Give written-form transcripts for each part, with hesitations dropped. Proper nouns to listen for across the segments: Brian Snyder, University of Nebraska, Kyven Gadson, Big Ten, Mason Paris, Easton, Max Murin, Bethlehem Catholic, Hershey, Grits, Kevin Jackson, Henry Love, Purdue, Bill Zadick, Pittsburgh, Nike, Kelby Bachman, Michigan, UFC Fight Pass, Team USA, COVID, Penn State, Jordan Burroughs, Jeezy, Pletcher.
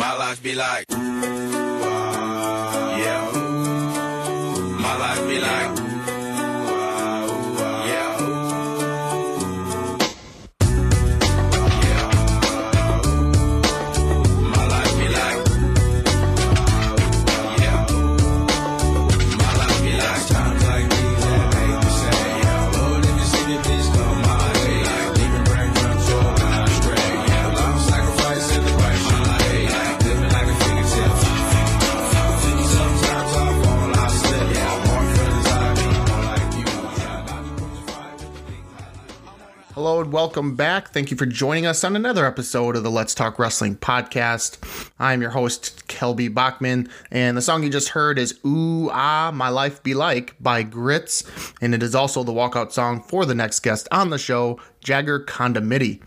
My life be like, wow, yeah. My life be like, wow, yeah. My life be like, wow, yeah. My life be like, times like these that make me say, yeah. Lord, if you see the bitch go my way, like leaving brain from shore, I'm straight. Yeah, long sacrifice in the right. Hello and welcome back. Thank you for joining us on another episode of the Let's Talk Wrestling Podcast. I'm your host, Kelby Bachman, and the song you just heard is Ooh Ah, My Life Be Like by Grits, and it is also the walkout song for the next guest on the show, Jagger Condomitti.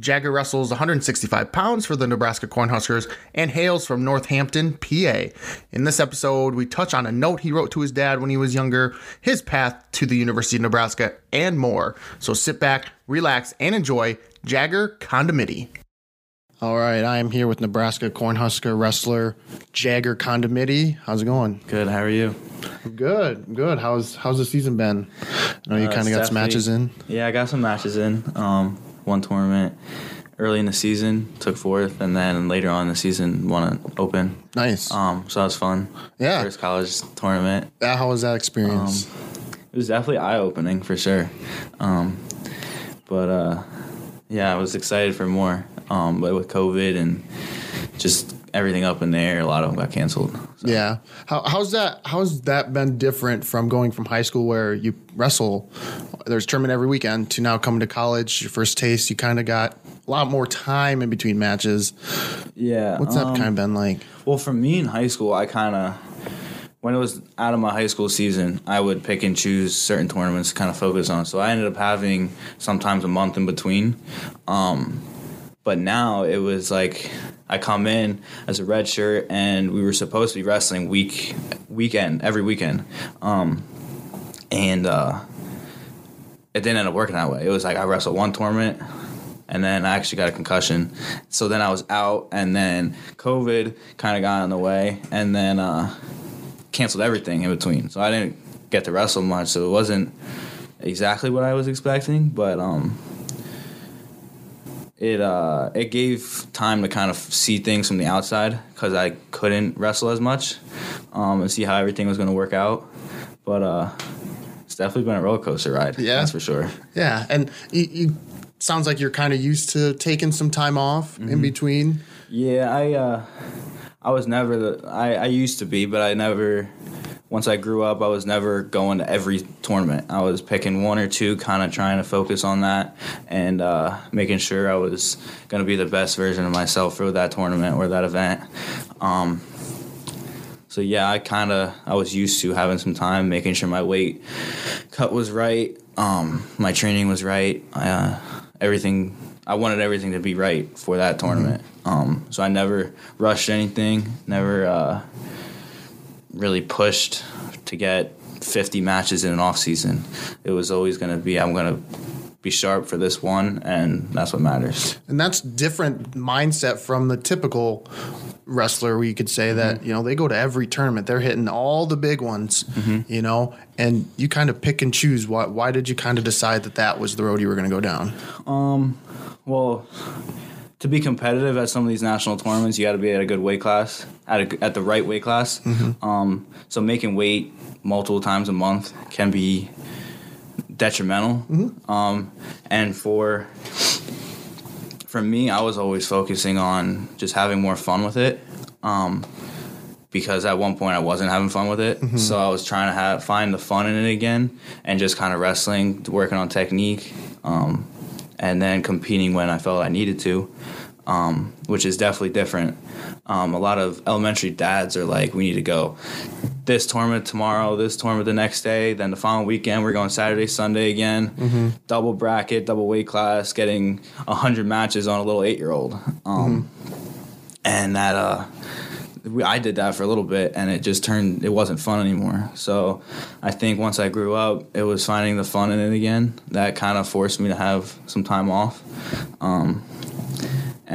Jagger wrestles 165 pounds for the Nebraska Cornhuskers and hails from Northampton, PA. In this episode, we touch on a note he wrote to his dad when he was younger, his path to the University of Nebraska, and more. So sit back, relax, and enjoy Jagger Condomitti. All right, I am here with Nebraska Cornhusker wrestler Jagger Condomitti. How's it going? Good. How are you? Good. How's the season been? I know you kind of got some matches in. Yeah, I got some matches in. One tournament early in the season, took fourth, and then later on in the season won an open. Nice. So that was fun. Yeah. First college tournament. How was that experience? It was definitely eye-opening for sure. But I was excited for more. But with COVID and just everything up in the air, a lot of them got canceled. So. Yeah. How's that been different from going from high school where you wrestle, there's a tournament every weekend, to now coming to college, your first taste, you kind of got a lot more time in between matches. Yeah. What's that kind of been like? Well, for me in high school, I kind of, when it was out of my high school season, I would pick and choose certain tournaments to kind of focus on. So I ended up having sometimes a month in between. But now it was like I come in as a red shirt, and we were supposed to be wrestling every weekend. And it didn't end up working that way. It was like I wrestled one tournament, and then I actually got a concussion. So then I was out, and then COVID kind of got in the way, and then canceled everything in between. So I didn't get to wrestle much, so it wasn't exactly what I was expecting, but It gave time to kind of see things from the outside because I couldn't wrestle as much and see how everything was going to work out. But it's definitely been a roller coaster ride. Yeah, that's for sure. Yeah, and it sounds like you're kind of used to taking some time off in between. Yeah, I was never I used to be, but I never. Once I grew up, I was never going to every tournament. I was picking one or two, kind of trying to focus on that and making sure I was going to be the best version of myself for that tournament or that event. I was used to having some time, making sure my weight cut was right, my training was right, everything. I wanted everything to be right for that tournament. So I never rushed anything, never really pushed to get 50 matches in an off season. It was always going to be, I'm going to be sharp for this one, and that's what matters. And that's different mindset from the typical wrestler, where you could say that, they go to every tournament, they're hitting all the big ones, and you kind of pick and choose. Why did you kind of decide that was the road you were going to go down? Well, to be competitive at some of these national tournaments, you got to be at a good weight class, at the right weight class. So making weight multiple times a month can be detrimental. And for me, I was always focusing on just having more fun with it, because at one point I wasn't having fun with it. So I was trying to find the fun in it again, and just kind of wrestling, working on technique, and then competing when I felt I needed to, which is definitely different. A lot of elementary dads are like, we need to go this tournament tomorrow, this tournament the next day, then the following weekend we're going Saturday, Sunday again, double bracket, double weight class, getting 100 matches on a little 8-year-old. And that I did that for a little bit, and it just turned, it wasn't fun anymore. So I think once I grew up, it was finding the fun in it again. That kind of forced me to have some time off. And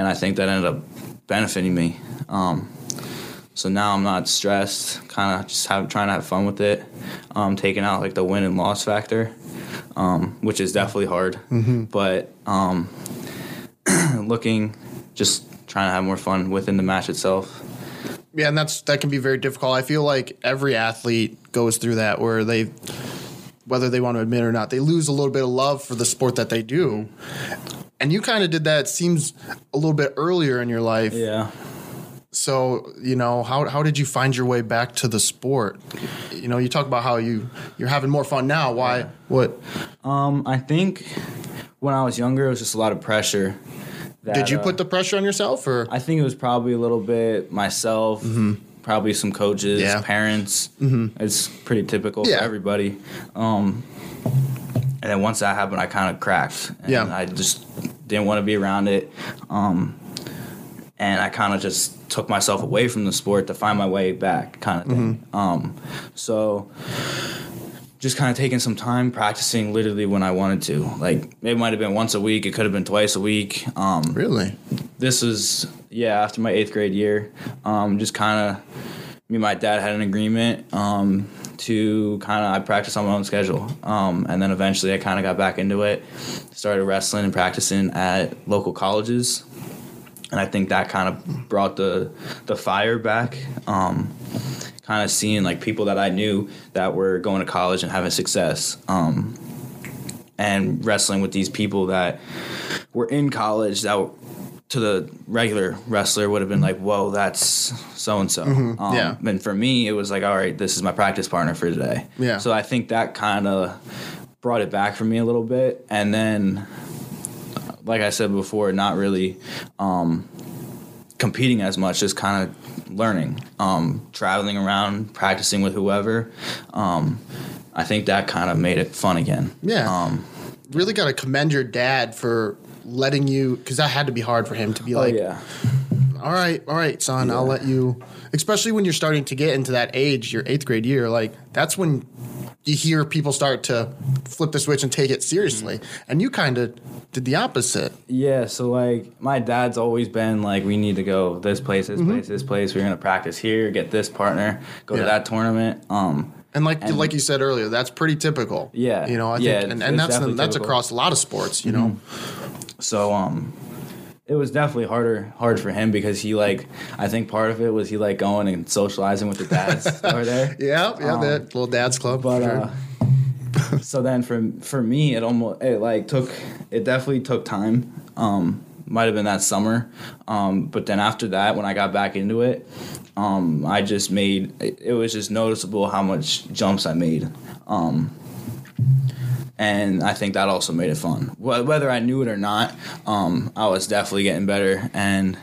I think that ended up benefiting me. So now I'm not stressed, kind of just trying to have fun with it, taking out like the win and loss factor, which is definitely hard. Mm-hmm. But just trying to have more fun within the match itself. Yeah, and that can be very difficult. I feel like every athlete goes through that, where they, whether they want to admit it or not, they lose a little bit of love for the sport that they do. And you kind of did that, it seems, a little bit earlier in your life. Yeah. So, you know, how did you find your way back to the sport? You know, you talk about how you're having more fun now. Why? Yeah. What? I think when I was younger, it was just a lot of pressure. Did you put the pressure on yourself? Or I think it was probably a little bit myself, mm-hmm. probably some coaches, parents. Mm-hmm. It's pretty typical for everybody. And then once that happened, I kind of cracked. And I just didn't want to be around it. And I kind of just took myself away from the sport to find my way back, kind of thing. Mm-hmm. So just kind of taking some time, practicing literally when I wanted to. Like, it might have been once a week. It could have been twice a week. Really? This was, after my 8th grade year. Just kind of, me and my dad had an agreement to kind of, I practiced on my own schedule. And then eventually I kind of got back into it, started wrestling and practicing at local colleges. And I think that kind of brought the fire back, kind of seeing like people that I knew that were going to college and having success, and wrestling with these people that were in college that to the regular wrestler would have been like, whoa, that's so-and-so. Mm-hmm. And for me, it was like, all right, this is my practice partner for today. Yeah. So I think that kind of brought it back for me a little bit. And then, like I said before, not really competing as much, just kind of learning, traveling around, practicing with whoever. I think that kind of made it fun again. Yeah. Really got to commend your dad for letting you, because that had to be hard for him to be like, all right, son, I'll let you. Especially when you're starting to get into that age, your 8th grade year, like that's when you hear people start to flip the switch and take it seriously. And you kind of did the opposite. Yeah, so, like, my dad's always been, like, we need to go this place. We're going to practice here, get this partner, go to that tournament. And like you said earlier, that's pretty typical. Yeah. You know, I think, and that's across a lot of sports, you know. So, it was definitely hard for him because he, like, I think part of it was he, like, going and socializing with the dads over there. Yeah, that little dad's club. But so then for me, it definitely took time. Might have been that summer, but then after that, when I got back into it, I just made it was just noticeable how much jumps I made. And I think that also made it fun. Whether I knew it or not, I was definitely getting better. And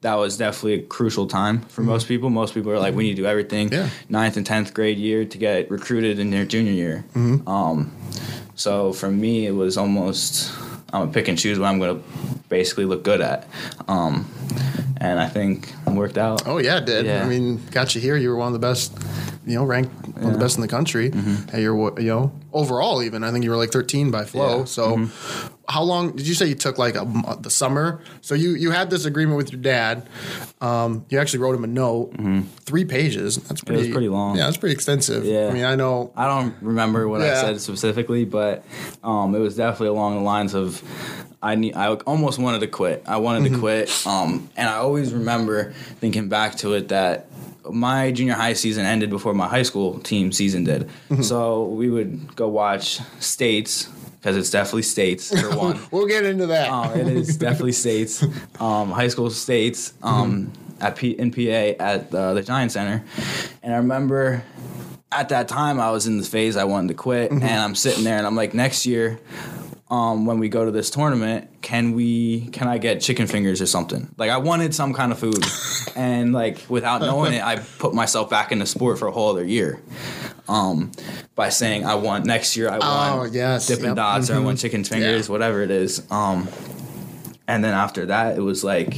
that was definitely a crucial time for most people. Most people are like, we need to do everything 9th and 10th grade year to get recruited in their junior year. Mm-hmm. So for me, it was almost I'm going to pick and choose what I'm going to basically look good at. And I think it worked out. Oh, yeah, it did. Yeah. I mean, got you here. You were one of the best, you know, ranked one of the best in the country. Mm-hmm. And you're, you know, overall even, I think you were like 13 by Flow. Yeah. So how long – did you say you took like the summer? So you had this agreement with your dad. You actually wrote him a note, 3 pages. It was pretty long. Yeah, it was pretty extensive. Yeah. I mean, I know – I don't remember what I said specifically, but it was definitely along the lines of – I almost wanted to quit. I wanted to quit. And I always remember thinking back to it that my junior high season ended before my high school team season did. Mm-hmm. So we would go watch states because it's definitely states for one. We'll get into that. It is definitely states, high school states at PA at the Giant Center. And I remember at that time I was in the phase I wanted to quit. Mm-hmm. And I'm sitting there and I'm like, next year – when we go to this tournament, can I get chicken fingers or something? Like, I wanted some kind of food. And, like, without knowing it, I put myself back into sport for a whole other year by saying I want next year, I want Dippin' Dots or I want chicken fingers, whatever it is. And then after that, it was like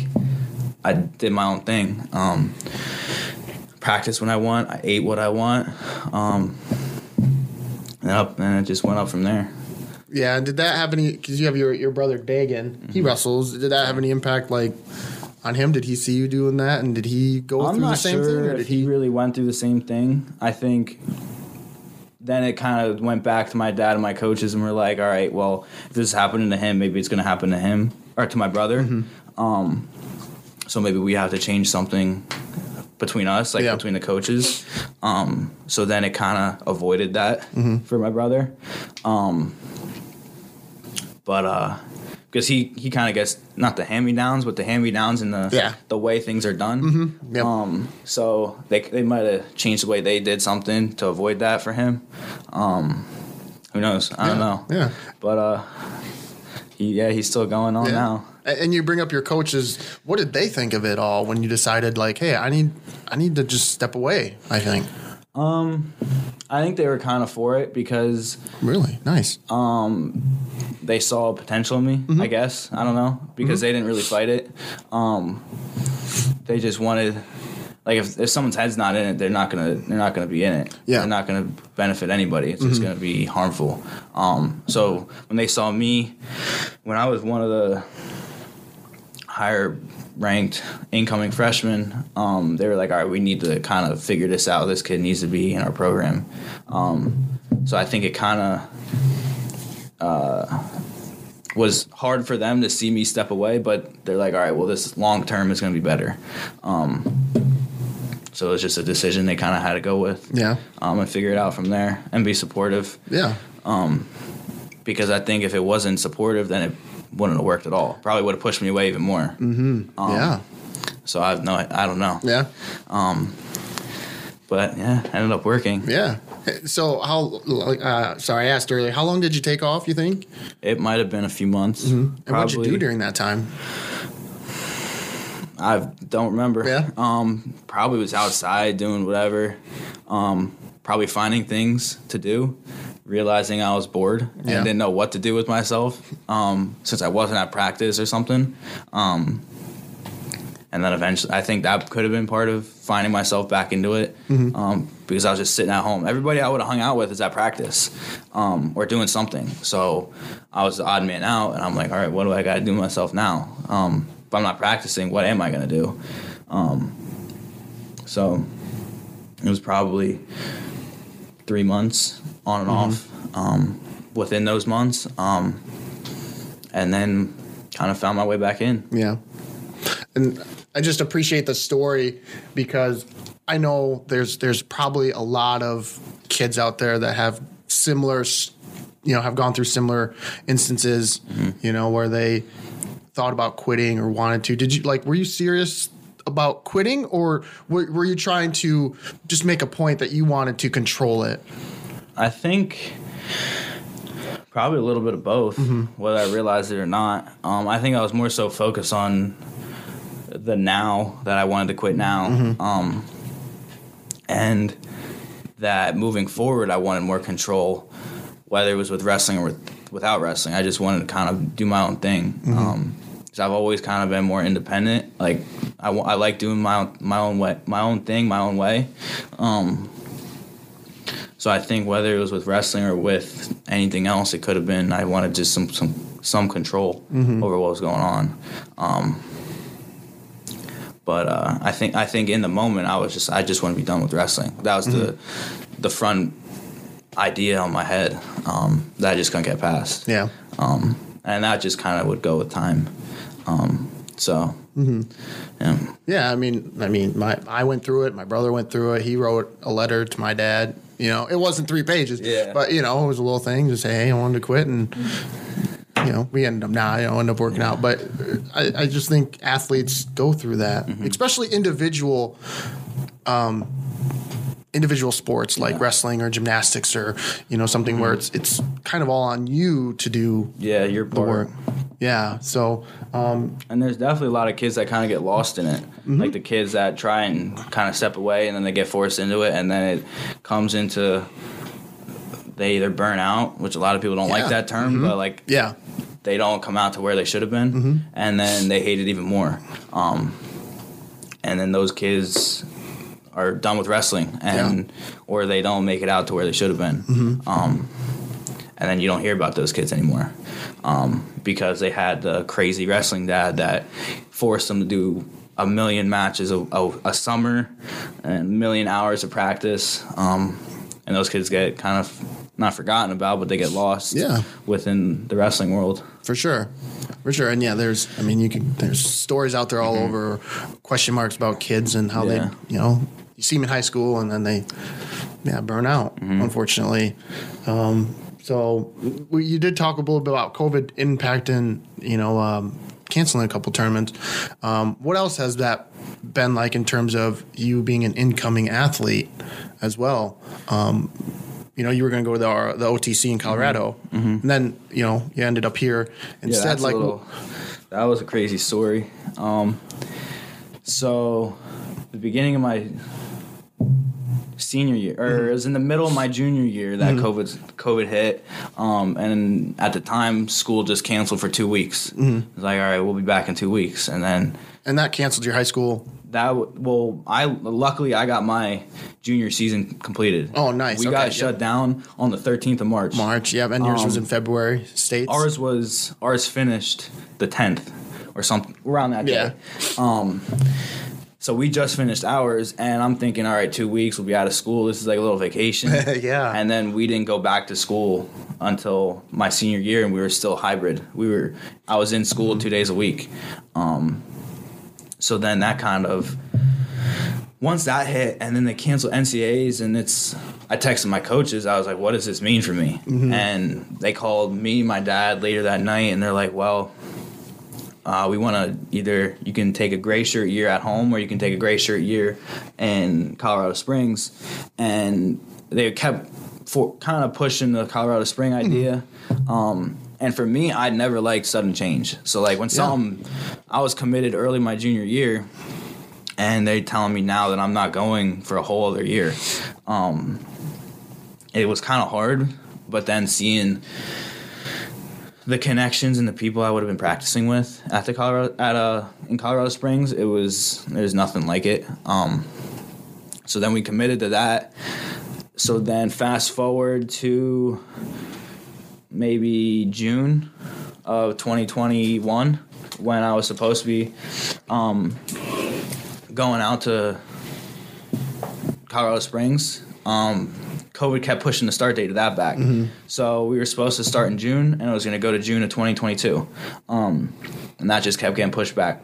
I did my own thing. Practiced when I want. I ate what I want. And it just went up from there. Yeah, did that have any – because you have your brother Dagan. He wrestles. Did that have any impact, like, on him? Did he see you doing that, and did he go through the same thing? Or did he really went through the same thing? I think then it kind of went back to my dad and my coaches, and we're like, all right, well, if this is happening to him, maybe it's going to happen to him or to my brother. Mm-hmm. So maybe we have to change something between us, like between the coaches. So then it kind of avoided that for my brother. Because he kind of gets, not the hand-me-downs, but the hand-me-downs and the way things are done. Mm-hmm. Yep. So they might have changed the way they did something to avoid that for him. Who knows? I don't know. Yeah. But, he's still going on now. And you bring up your coaches. What did they think of it all when you decided, like, hey, I need to just step away, I think? I think they were kind of for it because really nice. They saw potential in me, I guess. I don't know, because they didn't really fight it. They just wanted, like, if someone's head's not in it, they're not gonna be in it. Yeah, they're not gonna benefit anybody. It's just gonna be harmful. So when they saw me, when I was one of the higher ranked incoming freshmen, they were like, all right, we need to kind of figure this out. This kid needs to be in our program. So I think it kind of was hard for them to see me step away, but they're like, all right, well, this long term is going to be better. So it was just a decision they kind of had to go with. Yeah. And figure it out from there and be supportive. Yeah. Because I think if it wasn't supportive, then it wouldn't have worked at all. Probably would have pushed me away even more. Yeah. So I don't know. Yeah. But yeah, ended up working. Yeah. So how? Sorry, I asked earlier. How long did you take off? You think? It might have been a few months. Mm-hmm. And what'd you do during that time? I don't remember. Yeah. Probably was outside doing whatever. Probably finding things to do. Realizing I was bored and didn't know what to do with myself since I wasn't at practice or something. And then eventually, I think that could have been part of finding myself back into it because I was just sitting at home. Everybody I would have hung out with is at practice or doing something. So I was the odd man out, and I'm like, all right, what do I got to do myself now? If I'm not practicing, what am I going to do? So it was probably 3 months on and off within those months, and then kind of found my way back in. Yeah. And I just appreciate the story because I know there's probably a lot of kids out there that have similar, you know, have gone through similar instances, you know, where they thought about quitting or wanted to. Did you, like, were you serious about quitting, or were you trying to just make a point that you wanted to control it? I think probably a little bit of both, whether I realized it or not. I think I was more so focused on the now, that I wanted to quit now, and that moving forward I wanted more control, whether it was with wrestling or without wrestling. I just wanted to kind of do my own thing. Because I've always kind of been more independent. Like I like doing my own thing, my own way. So I think whether it was with wrestling or with anything else, it could have been I wanted just some control over what was going on. But I think in the moment I just want to be done with wrestling. That was the front idea on my head that I just couldn't get past. Yeah. And that just kind of would go with time. So. Yeah. I mean, I went through it. My brother went through it. He wrote a letter to my dad. You know, it wasn't 3 pages, but, you know, it was a little thing to say, hey, I wanted to quit, and, you know, we ended up working out. But I just think athletes go through that, especially individual sports like wrestling or gymnastics or, you know, something where it's kind of all on you to do the work. Yeah, so. And there's definitely a lot of kids that kind of get lost in it. Like the kids that try and kind of step away, and then they get forced into it, and then it comes into, they either burn out, which a lot of people don't like that term, but like they don't come out to where they should have been, and then they hate it even more. And then those kids are done with wrestling, and or they don't make it out to where they should have been. And then you don't hear about those kids anymore because they had the crazy wrestling dad that forced them to do a million matches a summer and a million hours of practice. And those kids get kind of not forgotten about, but they get lost within the wrestling world. For sure. And yeah, there's stories out there all over, question marks about kids and how they, you see them in high school and then they burn out, unfortunately. So you did talk a little bit about COVID impacting, canceling a couple tournaments. What else has that been like in terms of you being an incoming athlete as well? You were going to go to the OTC in Colorado, and then, you ended up here instead. That was a crazy story. So the beginning of my senior year, or it was in the middle of my junior year that COVID hit, and at the time, school just canceled for 2 weeks. It was like, all right, we'll be back in 2 weeks, and then... And that canceled your high school... Luckily I got my junior season completed. Oh, nice. We got shut down on the 13th of March. And yours was in February. States. Ours finished the 10th or something around that day. So we just finished ours, and I'm thinking, all right, 2 weeks we'll be out of school. This is like a little vacation. And then we didn't go back to school until my senior year, and we were still hybrid. I was in school 2 days a week. So then that kind of, once that hit and then they canceled NCAAs and I texted my coaches. I was like, what does this mean for me? And they called me, my dad later that night, and they're like, well, we want to either, you can take a gray shirt year at home or you can take a gray shirt year in Colorado Springs. And they kept kind of pushing the Colorado Spring idea. And for me, I never liked sudden change. So, when I was committed early my junior year, and they're telling me now that I'm not going for a whole other year. It was kind of hard, but then seeing the connections and the people I would have been practicing with at the in Colorado Springs, there's nothing like it. So then we committed to that. So then fast forward to... maybe June of 2021 when I was supposed to be going out to Colorado Springs. COVID kept pushing the start date of that back. So we were supposed to start in June, and it was going to go to June of 2022. And that just kept getting pushed back.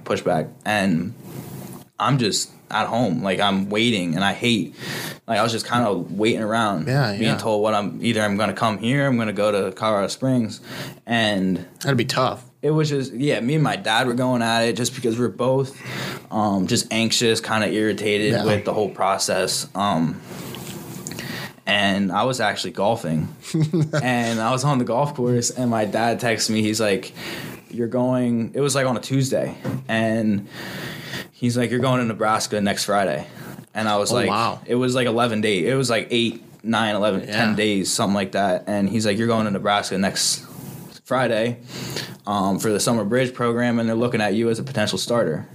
And I'm just at home. I'm waiting, and I hate... I was just kind of waiting around, being told what I'm going to come here, I'm going to go to Colorado Springs, and that'd be tough. It was just me and my dad were going at it just because we were both just anxious, kind of irritated with the whole process. And I was actually golfing, and I was on the golf course, and my dad texted me. He's like, "You're going." It was on a Tuesday, and he's like, "You're going to Nebraska next Friday." And I was wow. It was 11 days. It was 8, 9, 11, 10 days, something like that. And he's like, you're going to Nebraska next Friday for the summer bridge program, and they're looking at you as a potential starter.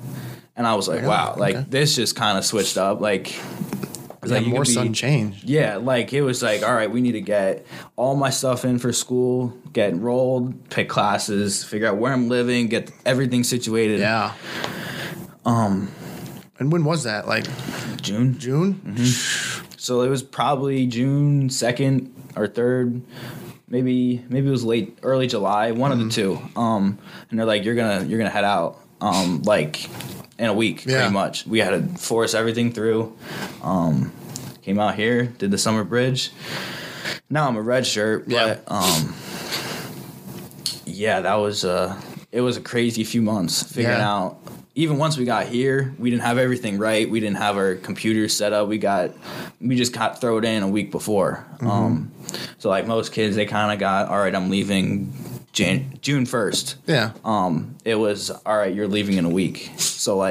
And I was like, wow, this just kind of switched up. More sudden change. Yeah, it was all right, we need to get all my stuff in for school, get enrolled, pick classes, figure out where I'm living, get everything situated. Yeah. And when was that? June. June? Mm-hmm. So it was probably June 2nd or 3rd. Maybe it was early July, one of the two. And they're like, you're gonna head out in a week, pretty much. We had to force everything through. Came out here, did the summer bridge. Now I'm a redshirt, but that was it was a crazy few months figuring out. Even once we got here, we didn't have everything right. We didn't have our computers set up. We just got thrown in a week before. So most kids, they kind of got, all right, I'm leaving June 1st. Yeah. It was, all right, you're leaving in a week. So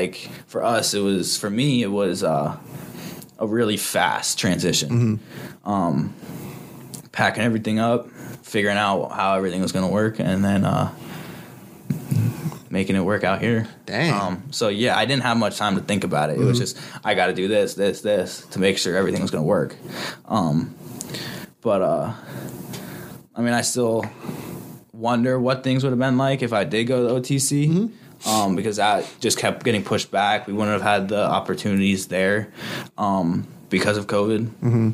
for us, for me, it was a really fast transition. Packing everything up, figuring out how everything was going to work, and then making it work out here. Dang. I didn't have much time to think about it. It was just, I got to do this to make sure everything was going to work. I mean, I still wonder what things would have been like if I did go to OTC, because that just kept getting pushed back. We wouldn't have had the opportunities there because of COVID.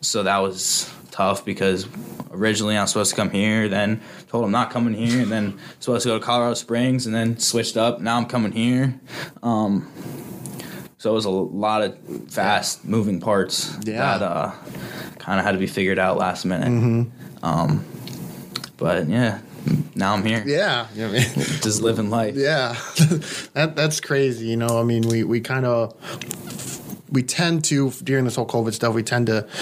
So that was tough because originally I was supposed to come here, then told I'm not coming here, and then supposed to go to Colorado Springs, and then switched up. Now I'm coming here. So it was a lot of fast-moving parts that kind of had to be figured out last minute. But, yeah, now I'm here. Yeah, man. Just living life. That's crazy, you know. I mean, we kind of – we tend to, during this whole COVID stuff, we tend to –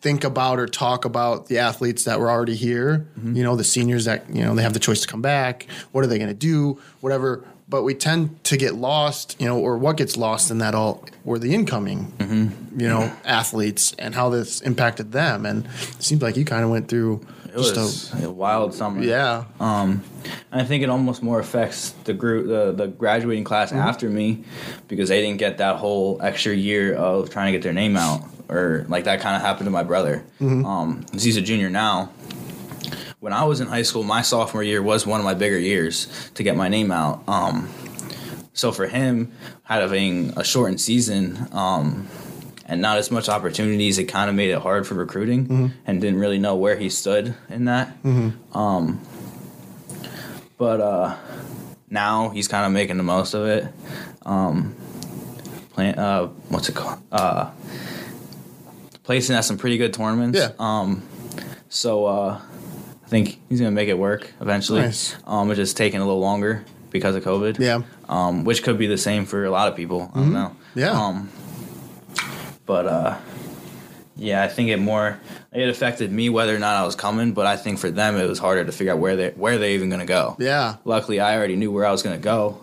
think about or talk about the athletes that were already here, you know, the seniors that, you know, they have the choice to come back. What are they going to do? Whatever. But we tend to get lost, you know, or what gets lost in that all were the incoming, you know, athletes and how this impacted them. And it seems like you kind of went through a wild summer. I think it almost more affects the group, the graduating class after me, because they didn't get that whole extra year of trying to get their name out. Or, like, that kind of happened to my brother. He's a junior now. When I was in high school, my sophomore year was one of my bigger years to get my name out. So for him, having a shortened season and not as much opportunities, it kind of made it hard for recruiting and didn't really know where he stood in that. But now he's kind of making the most of it. What's it called? Placing at some pretty good tournaments. So I think he's going to make it work eventually. It's just taking a little longer because of COVID. Which could be the same for a lot of people. I don't know. But I think it affected me whether or not I was coming, but I think for them it was harder to figure out where they even going to go. Luckily, I already knew where I was going to go.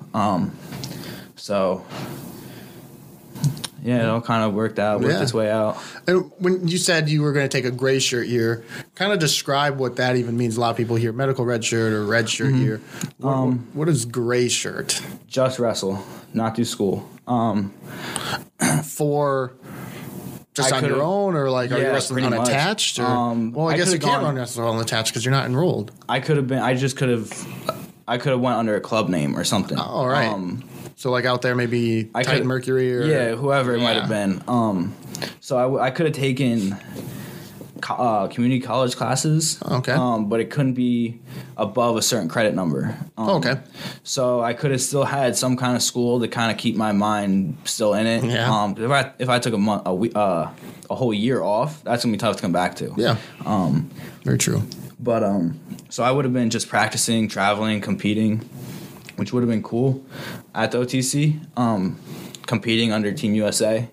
Yeah, it all kind of worked its way out. And when you said you were going to take a gray shirt year, kind of describe what that even means. A lot of people hear medical red shirt or red shirt year. What is gray shirt? Just wrestle, not do school. Just on your own, or like, are you wrestling unattached? Or, I guess you can't wrestle unattached because you're not enrolled. I could have went under a club name or something. All right. So, like, out there, maybe Titan Mercury or... Yeah, whoever it might have been. So, I could have taken community college classes. Okay. But it couldn't be above a certain credit number. Okay. So, I could have still had some kind of school to kind of keep my mind still in it. Yeah. If I took a whole year off, that's going to be tough to come back to. Yeah. Very true. But, so I would have been just practicing, traveling, competing, which would have been cool at the OTC, competing under Team USA.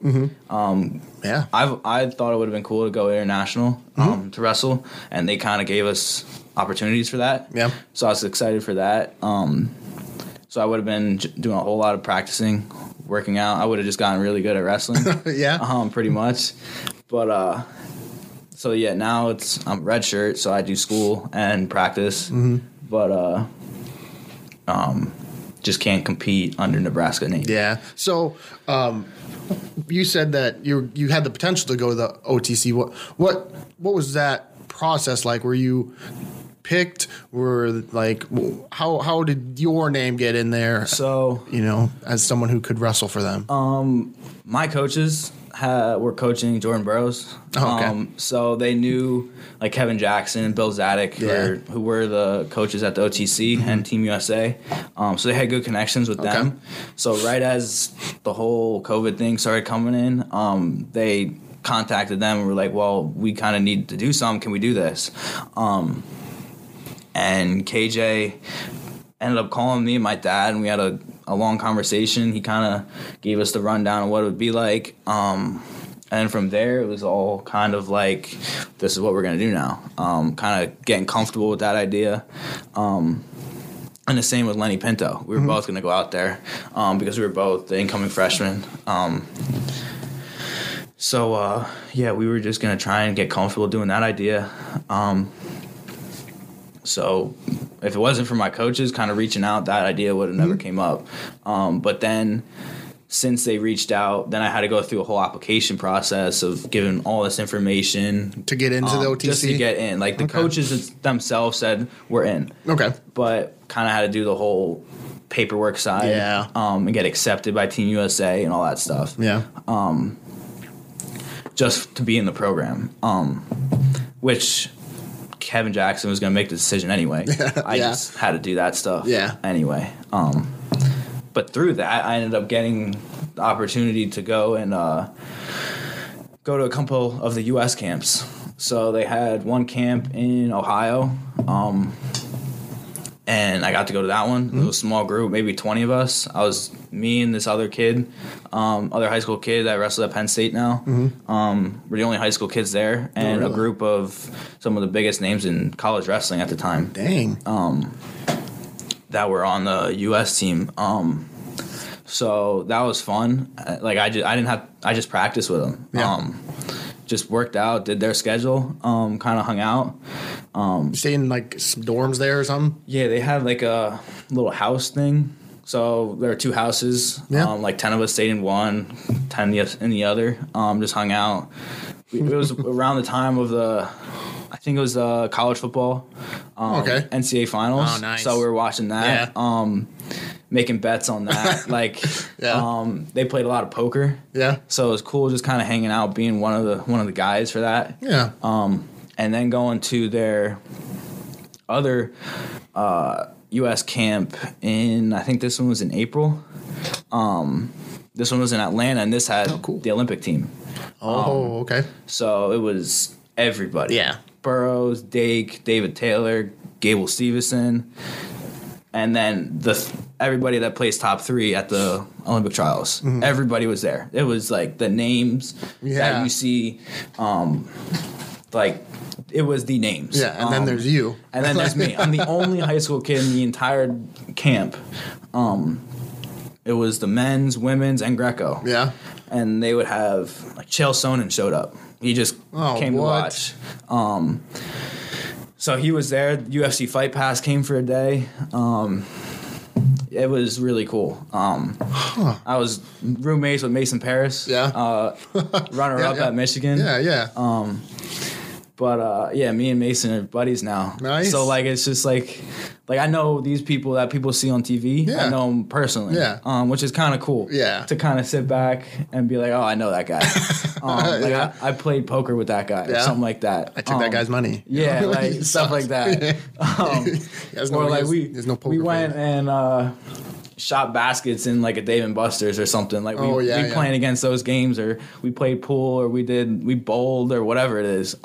I thought it would have been cool to go international to wrestle, and they kind of gave us opportunities for that. Yeah. So I was excited for that. So I would have been doing a whole lot of practicing, working out. I would have just gotten really good at wrestling. Pretty much. But so, yeah, now I'm red shirt, so I do school and practice. But just can't compete under Nebraska name. Yeah. So, you said that you had the potential to go to the OTC. What was that process like? Were you picked? How did your name get in there? So, you know, as someone who could wrestle for them. My coaches were coaching Jordan Burroughs. Okay. So they knew, like, Kevin Jackson and Bill Zadick, who were the coaches at the OTC and Team USA. So they had good connections with them. So right as the whole COVID thing started coming in, they contacted them and were like, well, we kind of need to do something. Can we do this? And KJ ended up calling me and my dad, and we had a long conversation. He kind of gave us the rundown of what it would be like. And from there, it was all kind of like, this is what we're going to do now. Kind of getting comfortable with that idea. And the same with Lenny Pinto. We were both going to go out there because we were both the incoming freshmen. So we were just going to try and get comfortable doing that idea. So if it wasn't for my coaches kind of reaching out, that idea would have never came up. But then since they reached out, then I had to go through a whole application process of giving all this information to get into the OTC. Just to get in, like the coaches themselves said, we're in. Okay, but kind of had to do the whole paperwork side, and get accepted by Team USA and all that stuff. Yeah, just to be in the program, which Kevin Jackson was going to make the decision anyway. Just had to do that stuff. Anyway, but through that, I ended up getting the opportunity to go and go to a couple of the U.S. camps. So they had one camp in Ohio, and I got to go to that one. It was a small group, maybe 20 of us. I was me and this other kid, other high school kid that wrestled at Penn State now. We're the only high school kids there, and a group of some of the biggest names in college wrestling at the time. That were on the U.S. team, so that was fun. Like I just practiced with them. Just worked out, did their schedule, kind of hung out. Stayed in like dorms there or something. Yeah, they had like a little house thing. So there are two houses. Like 10 of us stayed in one, 10 in the other. Just hung out. It was around the time of the. I think it was college football, NCAA finals. Oh, nice. So we were watching that, making bets on that. They played a lot of poker. So it was cool, just kind of hanging out, being one of the guys for that. And then going to their other U.S. camp in, I think this one was in April. This one was in Atlanta, and this had the Olympic team. So it was everybody. Burroughs, Dake, David Taylor, Gable Stevenson, and then everybody that plays top three at the Olympic trials. Everybody was there. It was like the names that you see, like it was the names. And then there's you. And then there's me. I'm the only high school kid in the entire camp. It was the men's, women's, and Greco. And they would have like Chael Sonnen showed up. He just came to watch. So he was there. UFC Fight Pass came for a day. It was really cool. I was roommates with Mason Paris, runner-up at Michigan. Me and Mason are buddies now. Nice. So, like, it's just like I know these people that people see on TV. I know them personally. Which is kind of cool. To kind of sit back and be like, oh, I know that guy. I played poker with that guy or something like that. I took that guy's money. Like stuff like that. We went and shot baskets in like a Dave and Buster's or something. Like we playing against those games, or we played pool, or we bowled, or whatever it is.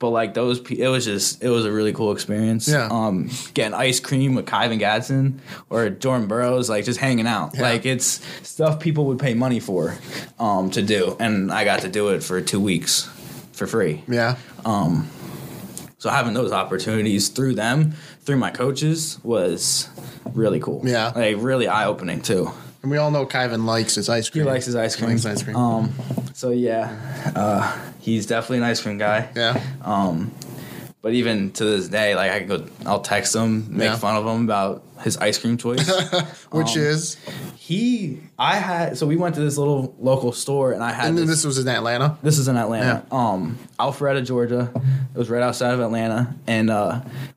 But like it was a really cool experience. Getting ice cream with Kyven Gadson or Jordan Burroughs, like just hanging out. Like it's stuff people would pay money for, to do, and I got to do it for 2 weeks for free. So having those opportunities through them, through my coaches, was really cool. Like really eye-opening too. And we all know Kyven likes his ice cream. So he's definitely an ice cream guy. But even to this day, like I'll text him, make fun of him about his ice cream choice, which is we went to this little local store, and I had. And this was in Atlanta. This is in Atlanta, Alpharetta, Georgia. It was right outside of Atlanta, and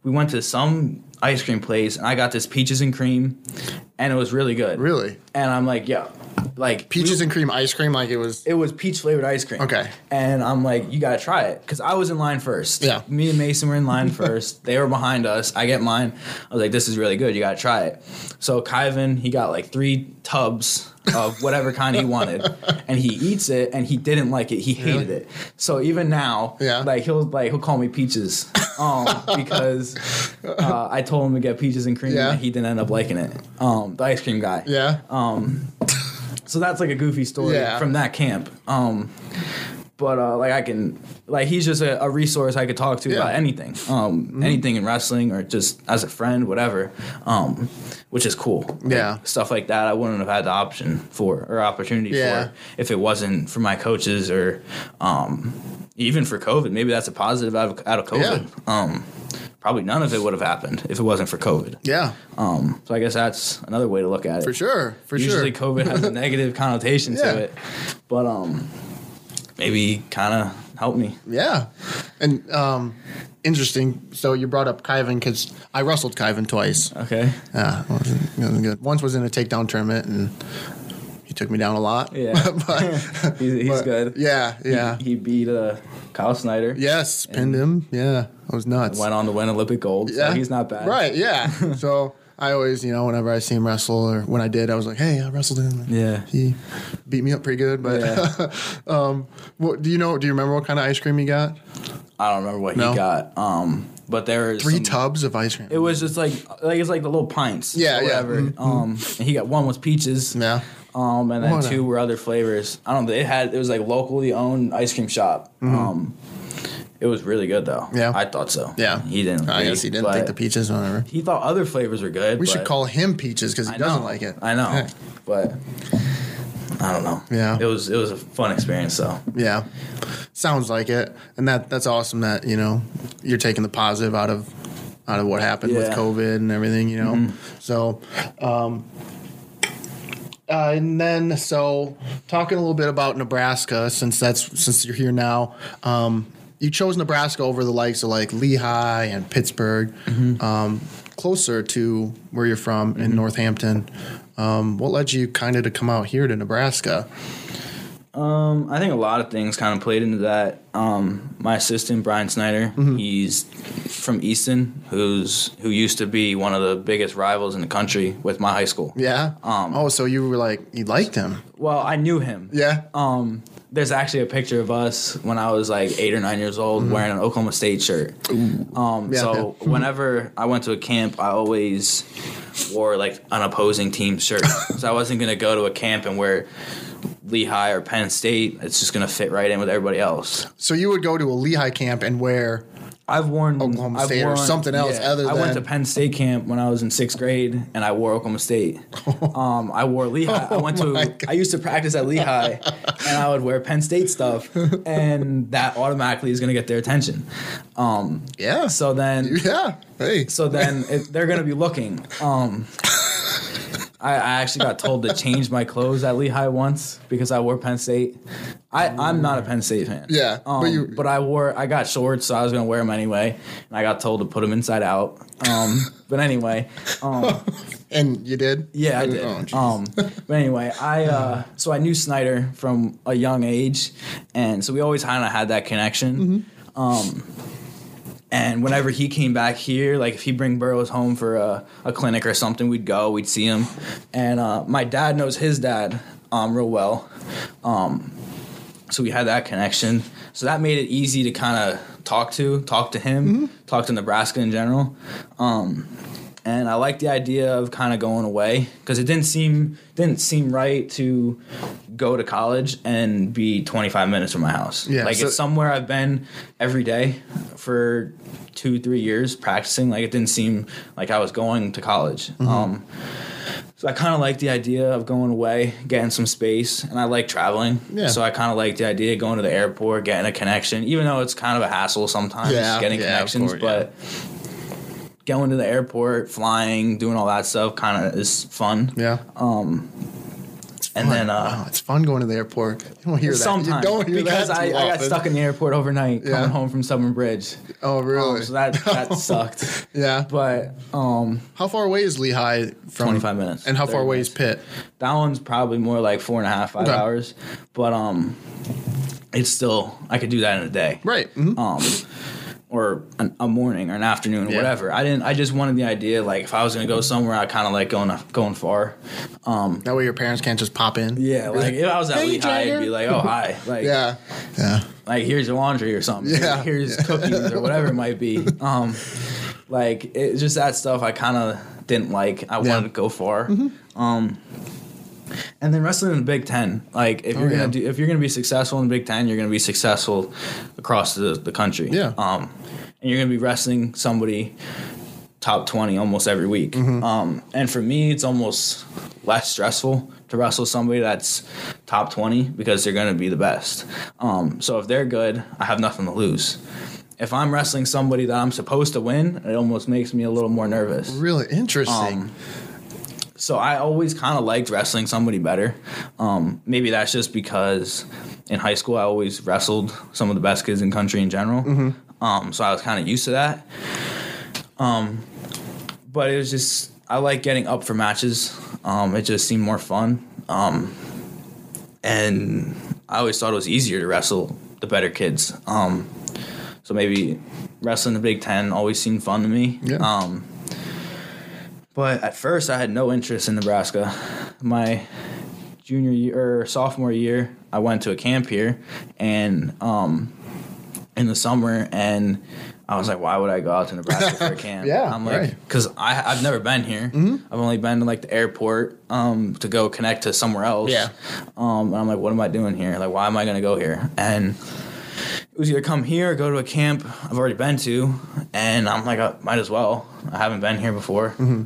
we went to some ice cream place, and I got this peaches and cream, and it was really good. Really? And I'm like, yeah. Like peaches and cream ice cream, like it was peach flavored ice cream. Okay. And I'm like, you gotta try it, because I was in line first. Yeah. Me and Mason were in line first. They were behind us. I get mine. I was like, this is really good. You gotta try it. So Kyven, he got like 3 tubs of whatever kind he wanted, and he eats it, and he didn't like it. He hated it. So even now, like he'll call me Peaches, because I told him to get peaches and cream, and he didn't end up liking it. The ice cream guy. So that's like a goofy story from that camp. He's just a resource I could talk to about anything, anything in wrestling, or just as a friend, whatever, which is cool. Stuff like that I wouldn't have had the option for, or opportunity for, if it wasn't for my coaches, or even for COVID. Maybe that's a positive out of COVID. probably none of it would have happened if it wasn't for COVID. Yeah. So I guess that's another way to look at it. For sure. For sure. Usually COVID has a negative connotation to it. But maybe kind of helped me. Yeah. And interesting. So you brought up Kyven because I wrestled Kyven twice. Okay. Yeah. It wasn't good. Once was in a takedown tournament and he took me down a lot. Yeah. But, he's good. Yeah, yeah. He beat Kyle Snyder. Yes, pinned him. Yeah, it was nuts. Went on to win Olympic gold, so he's not bad. Right, yeah. So I always, you know, whenever I see him wrestle or when I did, I was like, hey, I wrestled him. Yeah. He beat me up pretty good. But what, do you remember what kind of ice cream he got? I don't remember what he got. But there is three tubs of ice cream. It was just like it's like the little pints. Yeah, whatever. Yeah. Mm-hmm. And he got one was peaches. Yeah. And then two were other flavors. I don't know. It was like locally owned ice cream shop. Mm-hmm. It was really good though. Yeah, I thought so. Yeah, he didn't. I guess he didn't think the peaches or whatever. He thought other flavors were good. We should call him Peaches because he doesn't like it. I know, but I don't know. Yeah, it was a fun experience though. Yeah, sounds like it, and that's awesome that you know you're taking the positive out of what happened with COVID and everything. You know, so. And then, so talking a little bit about Nebraska, since you're here now, you chose Nebraska over the likes of like Lehigh and Pittsburgh, closer to where you're from in Northampton. What led you kind of to come out here to Nebraska? I think a lot of things kind of played into that. My assistant Brian Snyder, he's from Easton, who used to be one of the biggest rivals in the country with my high school. Yeah. So you were like you liked him? Well, I knew him. Yeah. There's actually a picture of us when I was like 8 or 9 years old wearing an Oklahoma State shirt. Whenever I went to a camp, I always wore like an opposing team shirt. So I wasn't gonna go to a camp and wear Lehigh or Penn State. It's just going to fit right in with everybody else. So you would go to a Lehigh camp and wear Oklahoma State or something else other than... I went to Penn State camp when I was in 6th grade, and I wore Oklahoma State. I wore Lehigh. I used to practice at Lehigh, and I would wear Penn State stuff, and that automatically is going to get their attention. Yeah. So then... Yeah. Hey. So then they're going to be looking. I actually got told to change my clothes at Lehigh once because I wore Penn State. I'm not a Penn State fan. Yeah. But I got shorts, so I was going to wear them anyway. And I got told to put them inside out. But anyway. And you did? Yeah, I did. But anyway, I knew Snyder from a young age. And so we always kind of had that connection. Mm-hmm. And whenever he came back here, like if he'd bring Burroughs home for a clinic or something, we'd go, we'd see him. And my dad knows his dad real well. So we had that connection. So that made it easy to kind of talk to him, talk to Nebraska in general. And I liked the idea of kind of going away because it didn't seem right to go to college and be 25 minutes from my house. Yeah, like it's somewhere I've been every day for 2-3 years practicing. Like it didn't seem like I was going to college. So I kind of liked the idea of going away, getting some space, and I like traveling. Yeah. So I kind of liked the idea of going to the airport, getting a connection, even though it's kind of a hassle sometimes getting connections, but. Going to the airport, flying, doing all that stuff kind of is fun. Yeah. And then it's fun going to the airport. You don't hear that. Sometimes. You don't hear because that because I got stuck in the airport overnight coming home from Southern Bridge. Oh, really? So that sucked. Yeah. But how far away is Lehigh from 25 minutes? And how far away is Pitt? That one's probably more like 4.5, 5 hours. But it's still I could do that in a day. Right. Mm-hmm. Or a morning or an afternoon or whatever. I just wanted the idea, like, if I was going to go somewhere, I kind of like going far. That way your parents can't just pop in. Yeah, like, if I was at Lehigh, I'd be like, oh, hi. Like, yeah. Like, here's your laundry or something. Yeah. Here's cookies or whatever it might be. Like, it's just that stuff I kind of didn't like. I wanted to go far. And then wrestling in the Big Ten, like if if you're gonna be successful in the Big Ten, you're gonna be successful across the country. Yeah. And you're gonna be wrestling somebody top 20 almost every week. And for me, it's almost less stressful to wrestle somebody that's top 20 because they're gonna be the best. So if they're good, I have nothing to lose. if I'm wrestling somebody that I'm supposed to win, it almost makes me a little more nervous. Really interesting. So I always kind of liked wrestling somebody better. Maybe that's just because in high school I always wrestled some of the best kids in country in general. Mm-hmm. So I was kind of used to that. But it was just, I like getting up for matches. It just seemed more fun. And I always thought it was easier to wrestle the better kids. So maybe wrestling the Big Ten always seemed fun to me. Yeah. But at first, I had no interest in Nebraska. My junior year or sophomore year, I went to a camp here and in the summer, and I was like, why would I go out to Nebraska for a camp? Yeah, I'm like, because I've never been here. Mm-hmm. I've only been to, like, the airport to go connect to somewhere else. Yeah. And I'm like, what am I doing here? Like, why am I going to go here? And it was either come here or go to a camp I've already been to, and I'm like, I might as well. I haven't been here before. Mm-hmm.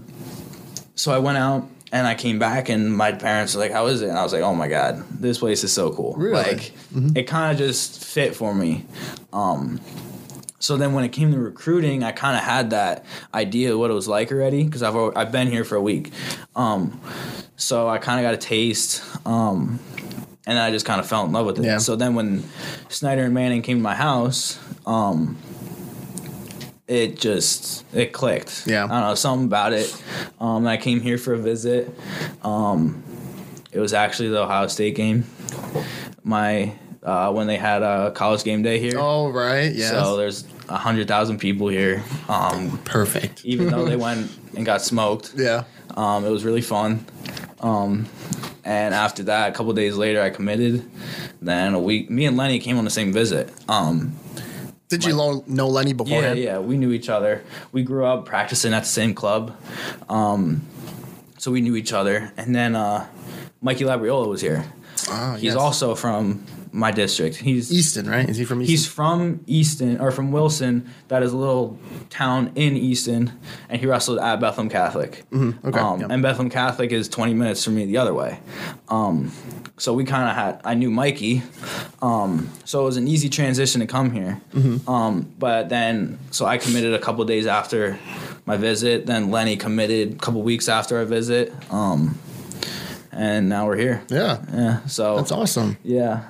So I went out, and I came back, and my parents were like, how is it? And I was like, oh, my God, this place is so cool. Really? Like, mm-hmm. It kind of just fit for me. So then when it came to recruiting, I kind of had that idea of what it was like already because I've been here for a week. So I kind of got a taste, and I just kind of fell in love with it. Yeah. So then when Snyder and Manning came to my house, it clicked. Yeah. I don't know, something about it. I came here for a visit. It was actually the Ohio State game. When they had a college game day here. Oh, right, yeah. So there's 100,000 people here. Perfect. Even though they went and got smoked. Yeah. It was really fun. And after that, a couple of days later, I committed. Then a week, me and Lenny came on the same visit. Did you know Lenny beforehand? Yeah, we knew each other. We grew up practicing at the same club. So we knew each other. And then Mikey Labriola was here. Oh, he's also from my district. He's Easton, right? Is he from Easton? He's from Easton, or from Wilson. That is a little town in Easton, and he wrestled at Bethlehem Catholic. Mm-hmm. Okay. And Bethlehem Catholic is 20 minutes from me the other way. So we kind of I knew Mikey, so it was an easy transition to come here. Mm-hmm. But then, so I committed a couple days after my visit. Then Lenny committed a couple weeks after our visit. And now we're here. Yeah. So that's awesome. Yeah,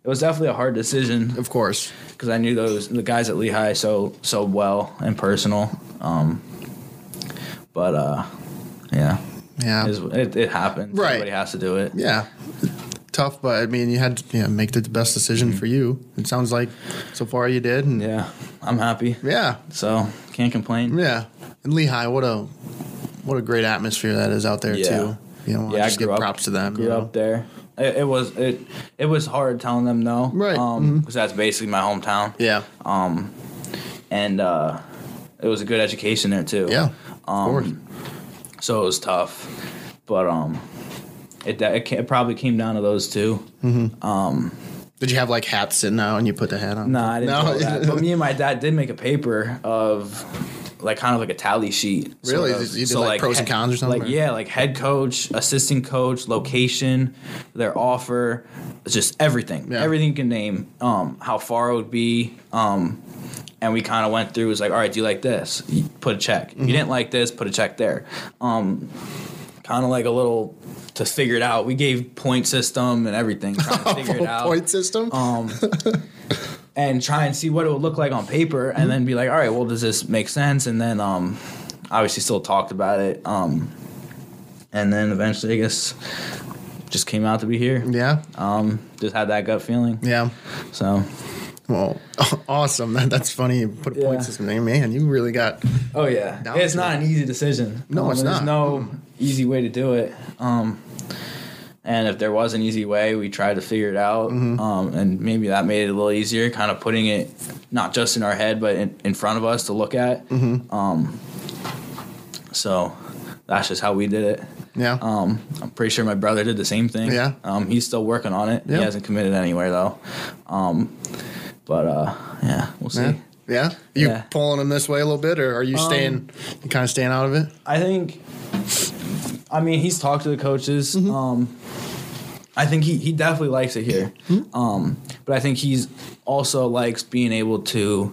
it was definitely a hard decision, of course, because I knew the guys at Lehigh so well and personal. But it happened. Right, everybody has to do it. Yeah, tough, but I mean, you had to make the best decision mm-hmm. for you. It sounds like so far you did. And yeah, I'm happy. Yeah, so can't complain. Yeah, and Lehigh, what a great atmosphere that is out there too. I give props to them. Up there. It was hard telling them no, right? Because that's basically my hometown. Yeah. And it was a good education there too. Yeah. Of course. So it was tough, but it probably came down to those two. Mm-hmm. Did you have like hats sitting out and you put the hat on? No, I didn't know that. But me and my dad did make a paper of, like, kind of like a tally sheet. Really? You did like pros and cons or something? Like head coach, assistant coach, location, their offer, just everything. Yeah. Everything you can name, how far it would be. And we kind of went through. It was like, all right, do you like this? You put a check. Mm-hmm. You didn't like this, put a check there. Kind of like a little to figure it out. We gave point system and everything trying to figure it out. Point system? And try and see what it would look like on paper, and then be like, all right, well, does this make sense? And then obviously still talked about it. And then eventually, I guess, just came out to be here. Yeah. Just had that gut feeling. Yeah. So. Well, awesome. That's funny. You put a point system in. Man, you really got. Oh, yeah. It's not an easy decision. No, it's not. There's no easy way to do it. And if there was an easy way, we tried to figure it out, mm-hmm. And maybe that made it a little easier, kind of putting it not just in our head but in front of us to look at. Mm-hmm. So that's just how we did it. Yeah. I'm pretty sure my brother did the same thing. Yeah. He's still working on it. Yeah. He hasn't committed anywhere, though. But we'll see. Yeah? You pulling him this way a little bit, or are you staying out of it? I think he's talked to the coaches. Mm-hmm. I think he definitely likes it here. Mm-hmm. But I think he's also likes being able to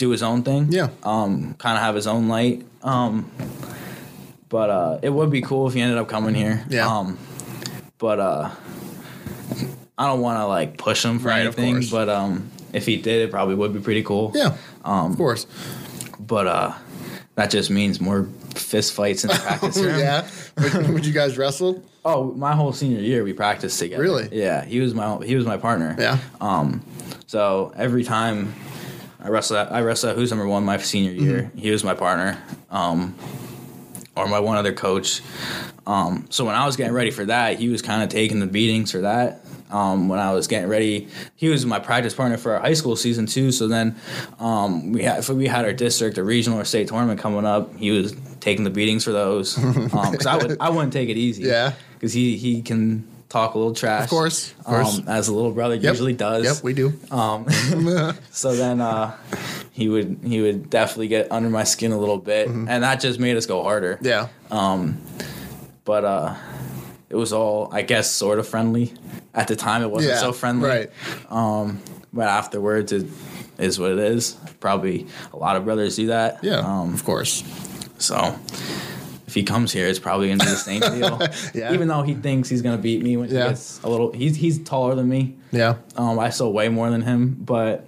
do his own thing. Yeah. Kind of have his own light. But it would be cool if he ended up coming here. Yeah. But I don't want to like push him for anything. But if he did, it probably would be pretty cool. Yeah. Of course. But that just means more fist fights in the practice room. Yeah. Would you guys wrestle? Oh, my whole senior year we practiced together. Really? Yeah. He was my partner. Yeah. So every time I wrestled at Who's Number One my senior year. Mm-hmm. He was my partner. Or my one other coach. So when I was getting ready for that, he was kind of taking the beatings for that. When I was getting ready, he was my practice partner for our high school season too. So then we had our district, a regional or state tournament coming up. He was taking the beatings for those because I wouldn't take it easy. Yeah, because he can talk a little trash, of course. As a little brother usually does. Yep, we do. So then he would definitely get under my skin a little bit, mm-hmm. and that just made us go harder. Yeah. But it was all, I guess, sort of friendly. At the time, it wasn't so friendly. Right. But afterwards, it is what it is. Probably a lot of brothers do that. Yeah, of course. So if he comes here, it's probably going to be the same deal. Yeah. Even though he thinks he's going to beat me when he gets a little – he's taller than me. Yeah. I still weigh more than him, but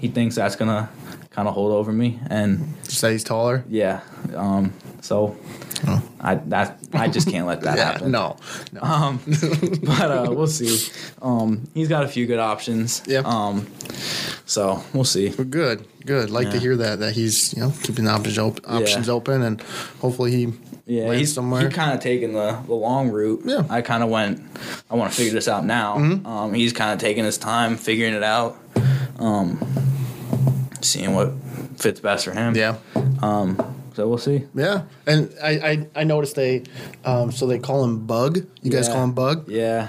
he thinks that's going to kind of hold over me. And you say he's taller? Yeah. So – oh. I just can't let that happen. No. But we'll see. He's got a few good options. Yeah. So we'll see. Well, good. Like to hear that he's keeping the options open, and hopefully he lands somewhere. He's kind of taking the long route. Yeah. I kind of went, I want to figure this out now. Mm-hmm. He's kind of taking his time figuring it out, seeing what fits best for him. Yeah. So we'll see. Yeah. And I noticed they so they call him Bug. You guys call him Bug? Yeah.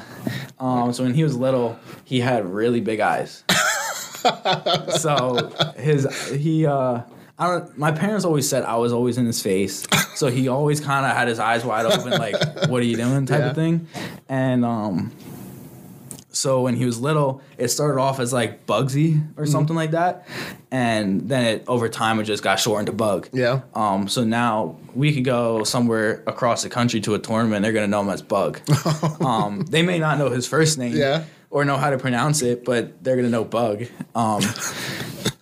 So when he was little, he had really big eyes. So my parents always said I was always in his face. So he always kind of had his eyes wide open, like, what are you doing type of thing. And so when he was little, it started off as like Bugsy or something like that, and then over time it just got shortened to Bug. Yeah. So now we could go somewhere across the country to a tournament, they're gonna know him as Bug. They may not know his first name or know how to pronounce it, but they're gonna know Bug.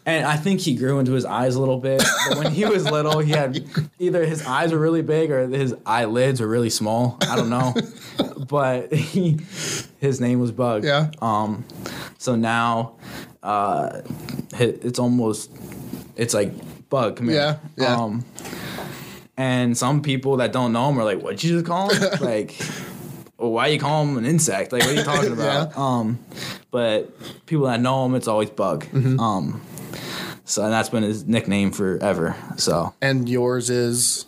And I think he grew into his eyes a little bit. But when he was little, he had either his eyes were really big or his eyelids were really small. I don't know. But his name was Bug. Yeah. So now it's like, Bug, come here. Yeah. And some people that don't know him are like, what'd you just call him? Like, well, why you call him an insect? Like, what are you talking about? Yeah. But people that know him, it's always Bug. Mm-hmm. So that's been his nickname forever. So. And yours is?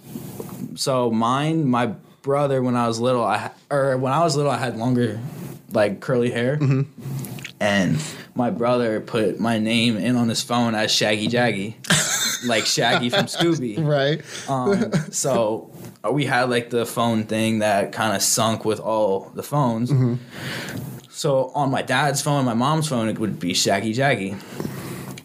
So mine, my brother, when I was little, I had longer, like, curly hair. Mm-hmm. And my brother put my name in on his phone as Shaggy Jaggy, like Shaggy from Scooby. Right. So we had, like, the phone thing that kind of sunk with all the phones. Mm-hmm. So on my dad's phone, my mom's phone, it would be Shaggy Jaggy.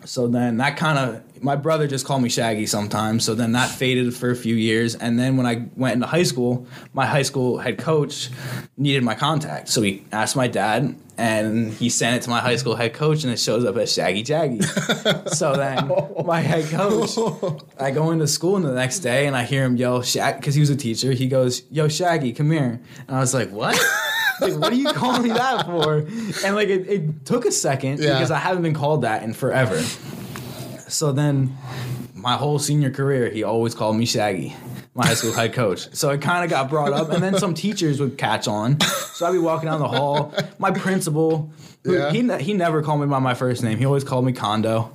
So then that kind of, my brother just called me Shaggy sometimes. So then that faded for a few years. And then when I went into high school, my high school head coach needed my contact. So he asked my dad, and he sent it to my high school head coach, and it shows up as Shaggy Jaggy. So then my head coach, I go into school the next day, and I hear him yell, Shaggy, because he was a teacher. He goes, yo, Shaggy, come here. And I was like, what? Like, what are you calling me that for? And, like, it took a second because I haven't been called that in forever. So then my whole senior career, he always called me Shaggy, my high school head coach. So it kind of got brought up, and then some teachers would catch on. So I'd be walking down the hall. My principal, he never called me by my first name. He always called me Kondo.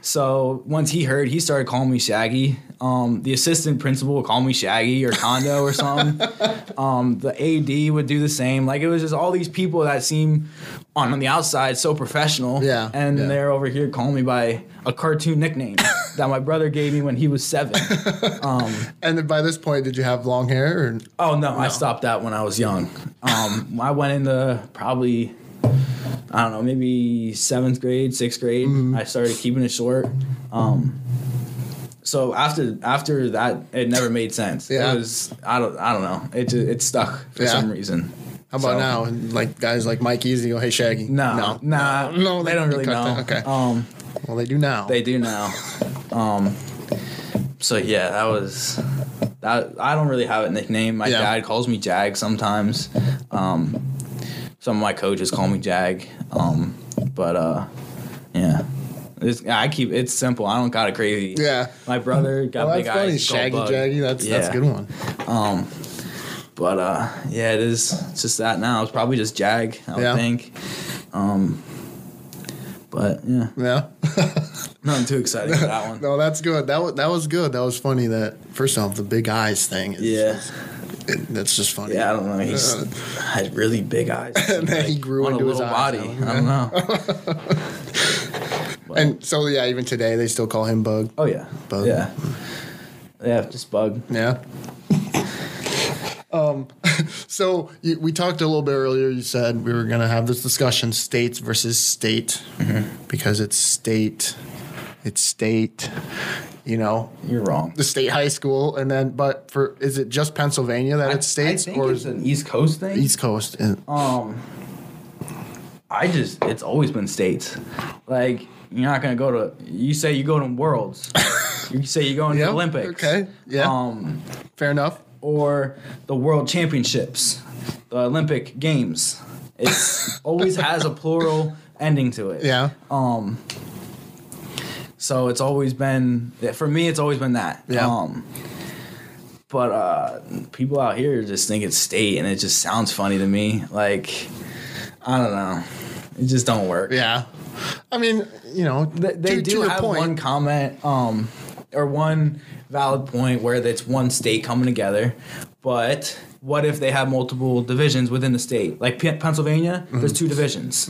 So once he heard, he started calling me Shaggy. The assistant principal would call me Shaggy or Kondo or something. The AD would do the same. Like, it was just all these people that seem on the outside so professional. Yeah, and they're over here calling me by a cartoon nickname that my brother gave me when he was 7. And then by this point, did you have long hair? Or? Oh, no. I stopped that when I was young. I went into probably... I don't know, maybe 7th grade, 6th grade, I started keeping it short. So after that, it never made sense. Yeah. It was, I don't know. It stuck for some reason. How about now? Like guys like Mike Easy go, hey, Shaggy. No, they don't really know. Okay. Well, they do now. They do now. So yeah, that was that. I don't really have a nickname. My dad calls me Jag sometimes. Some of my coaches call me Jag. Yeah. It's simple. I don't got it crazy. Yeah. My brother got big eyes. That's funny. Shaggy Jaggy. That's a good one. It is. It's just that now. It's probably just Jag, I would think. Yeah. Nothing too exciting for that one. No, that's good. That was good. That was funny. That first off, the big eyes thing. That's just funny. Yeah, I don't know. He had really big eyes. And then he grew into his body. I don't know. And so even today they still call him Bug. Oh yeah, Bug. Yeah, just Bug. Yeah. So we talked a little bit earlier. You said we were going to have this discussion, states versus state, because it's state, you know. You're wrong. The state high school, and then, is it just Pennsylvania that it's states? I think it's an East Coast thing. East Coast. It's always been states. Like, you're not going to you say you go to Worlds. You say you go to the Olympics. Okay, yeah. Fair enough. Or the World Championships, the Olympic Games. It's always has a plural ending to it. Yeah. So it's always been, for me, it's always been that. Yeah. People out here just think it's state, and it just sounds funny to me. Like, I don't know. It just don't work. Yeah. I mean, you know. They do have one comment or one valid point where it's one state coming together, but what if they have multiple divisions within the state? Like Pennsylvania, there's 2 divisions.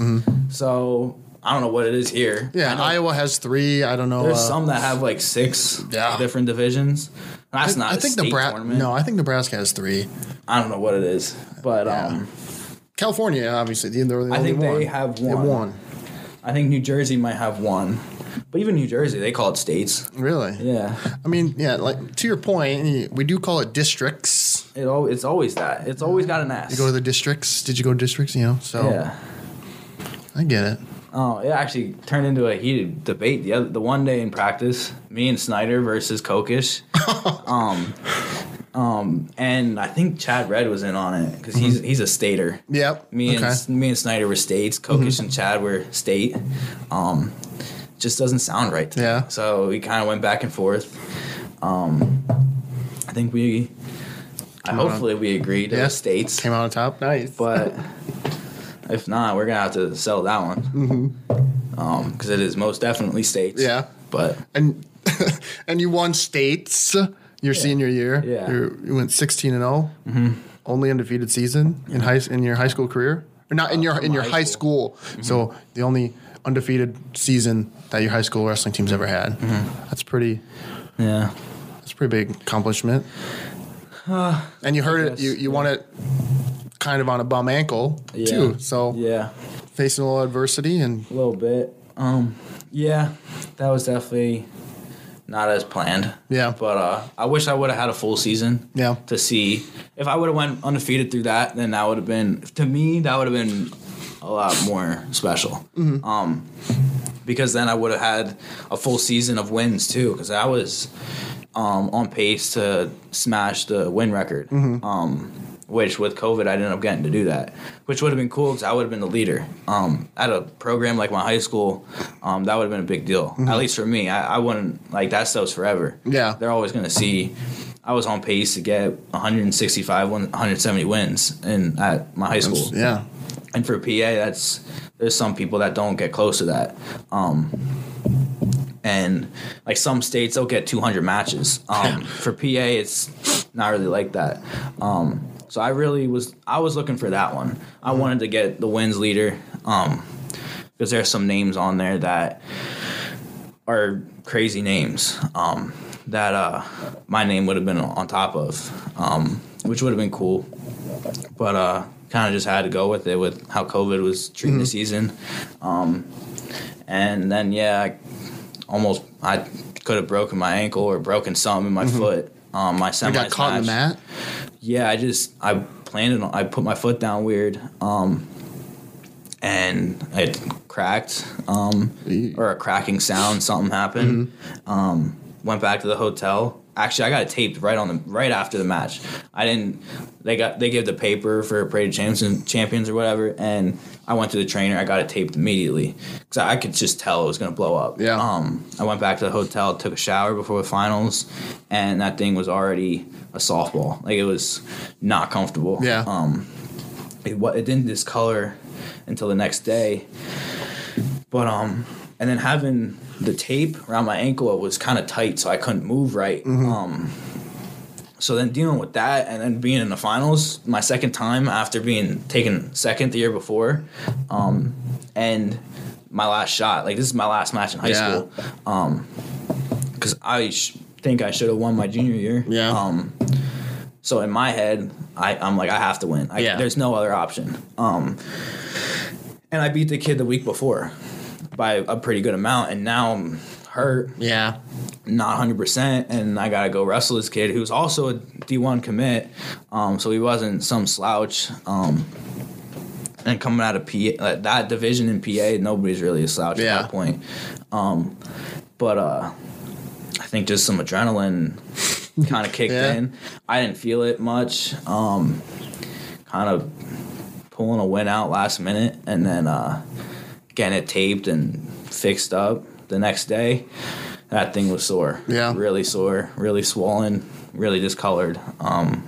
So I don't know what it is here. Yeah, and Iowa has 3. I don't know. There's some that have like 6 different divisions. That's not. I think tournament. No, I think Nebraska has 3. I don't know what it is, but California obviously I think they have one. I think New Jersey might have 1. But even New Jersey, they call it states. Really? Yeah. I mean, yeah, like, to your point, we do call it districts. It's always that. It's always got an S. You go to the districts? Did you go to districts? You know, so. Yeah. I get it. Oh, it actually turned into a heated debate the one day in practice, me and Snyder versus Kokish. And I think Chad Red was in on it because he's a stater. Yep. Me and Snyder were states. Kokish and Chad were state. Just doesn't sound right to me. So we kind of went back and forth. I think we agreed to states. Came out on top. Nice. But if not, we're going to have to sell that one. Because it is most definitely states. Yeah. But and you won states your senior year. Yeah. You went 16-0. Only undefeated season in your high school career. Or not in your high school. So the only undefeated season that your high school wrestling team's ever had. That's pretty. Yeah, that's a pretty big accomplishment. And you heard it. You won it, kind of on a bum ankle too. So facing a little adversity and a little bit. That was definitely not as planned. Yeah, but I wish I would have had a full season. Yeah, to see if I would have went undefeated through that, then that would have been a lot more special. Because then I would have had a full season of wins too, because I was on pace to smash the win record, which with COVID I didn't end up getting to do that, which would have been cool because I would have been the leader. At a program like my high school, that would have been a big deal, at least for me. I wouldn't, like, that stuff's forever. Yeah. They're always going to see I was on pace to get 170 wins at my high school. Yeah. And for PA, there's some people that don't get close to that. And like some states, they'll get 200 matches. For PA, it's not really like that. So I was looking for that one. I wanted to get the wins leader, because there's some names on there that are crazy names that my name would have been on top of, which would have been cool. But kind of just had to go with it with how COVID was treating the season. And then, I could have broken my ankle or broken something in my foot. My semi got caught in the mat? Yeah, I planted on, I put my foot down weird. And it cracked, or a cracking sound, something happened. Went back to the hotel. Actually, I got it taped right after the match. I didn't. They gave the paper for Parade of Champions or whatever, and I went to the trainer. I got it taped immediately because I could just tell it was gonna blow up. Yeah. I went back to the hotel, took a shower before the finals, and that thing was already a softball. Like, it was not comfortable. Yeah. It didn't discolor until the next day, but and then having the tape around my ankle, it was kind of tight, so I couldn't move right. So then dealing with that and then being in the finals, my second time after being taken second the year before, and my last shot. Like, this is my last match in high school. Because I think I should have won my junior year. Yeah. So in my head, I'm like, I have to win. There's no other option. And I beat the kid the week before by a pretty good amount, and now I'm hurt. Yeah. Not 100%, and I got to go wrestle this kid who's also a D1 commit, so he wasn't some slouch. And coming out of PA, like that division in PA, nobody's really a slouch at that point. But I think just some adrenaline kind of kicked in. I didn't feel it much. Kind of pulling a win out last minute, and then getting it taped and fixed up the next day. That thing was sore. Yeah. Really sore, really swollen, really discolored. And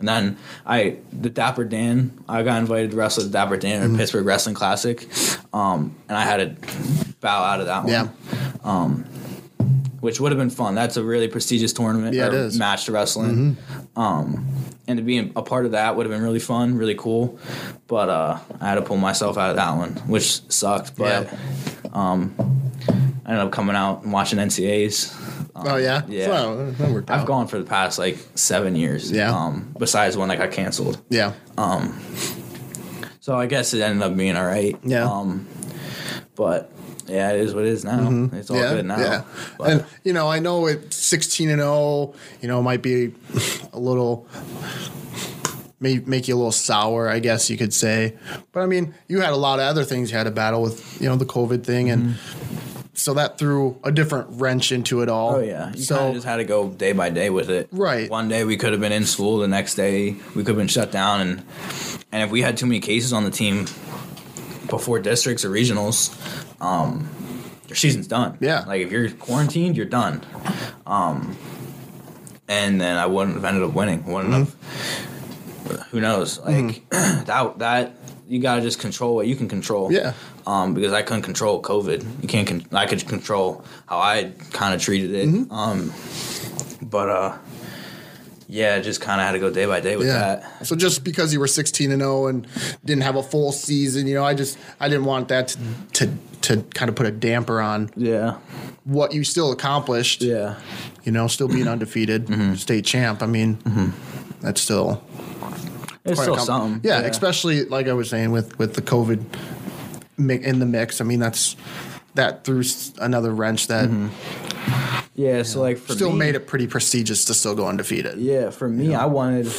then the Dapper Dan, I got invited to wrestle the Dapper Dan in Pittsburgh Wrestling Classic. And I had to bow out of that one. Yeah. Which would have been fun. That's a really prestigious tournament or match to wrestling. And to be a part of that would have been really fun, really cool. But I had to pull myself out of that one, which sucked. But I ended up coming out and watching NCAAs. Yeah. So that worked out. I've gone for the past, 7 years. Yeah. Besides when I got canceled. Yeah. So I guess it ended up being all right. Yeah. But... yeah, it is what it is now. It's all good now. Yeah. And, I know it's 16-0, might be a little, may make you a little sour, I guess you could say. But, you had a lot of other things you had to battle with, the COVID thing. And so that threw a different wrench into it all. Oh, yeah. You kind of just had to go day by day with it. Right. One day we could have been in school. The next day we could have been shut down. And if we had too many cases on the team before districts or regionals, your season's done. Yeah. Like, if you're quarantined, you're done. And then I wouldn't have ended up winning. Who knows? Like, that you gotta just control what you can control. Yeah. Because I couldn't control COVID. You can't. I could control how I kind of treated it. Yeah, just kind of had to go day by day with that. So just because you were 16-0 and didn't have a full season, I didn't want that to kind of put a damper on what you still accomplished. Yeah, still being undefeated, state champ. That's still it's still something. Yeah, especially like I was saying with the COVID in the mix. That threw another wrench that. Yeah, so for still me, made it pretty prestigious to still go undefeated. Yeah, for me, I wanted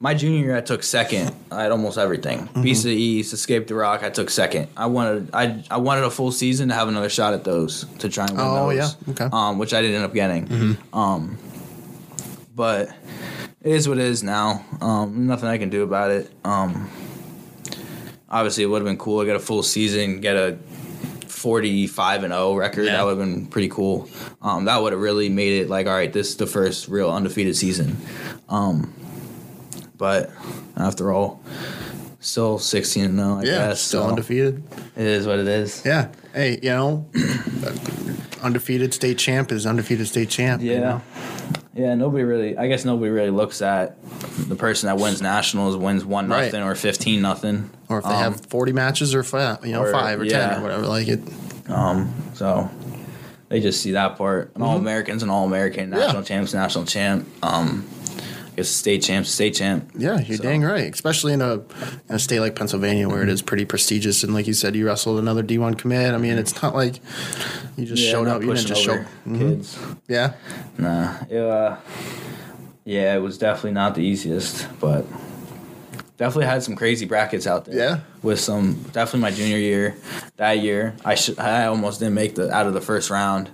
my junior year. I took second at almost everything. Beast of the East, Escape the Rock. I took second. I wanted a full season to have another shot at those, to try and win those. Oh yeah, okay. Which I didn't end up getting. But it is what it is now. Nothing I can do about it. Obviously, it would have been cool to get a full season, get a 45-0 record. That would have been pretty cool. That would have really made it all right, this is the first real undefeated season. But after all, still 16-0, I guess. Still undefeated. It is what it is. Yeah. Hey, undefeated state champ is undefeated state champ. Yeah. Yeah, nobody really looks at the person that wins nationals, wins 1-0 or 15-0, or if they have 40 matches or 5 or 10 or whatever like it. So they just see that part, an all Americans, an all American, national champs, national champ. a state champ, state champ. Yeah, you're so. Dang right, especially in a state like Pennsylvania where it is pretty prestigious. And like you said, you wrestled another D1 commit. I mean, it's not like you just showed up. You didn't just show kids. Yeah. Nah. It was definitely not the easiest, but definitely had some crazy brackets out there. Yeah. With some, definitely my junior year, that year, I almost didn't make out of the first round.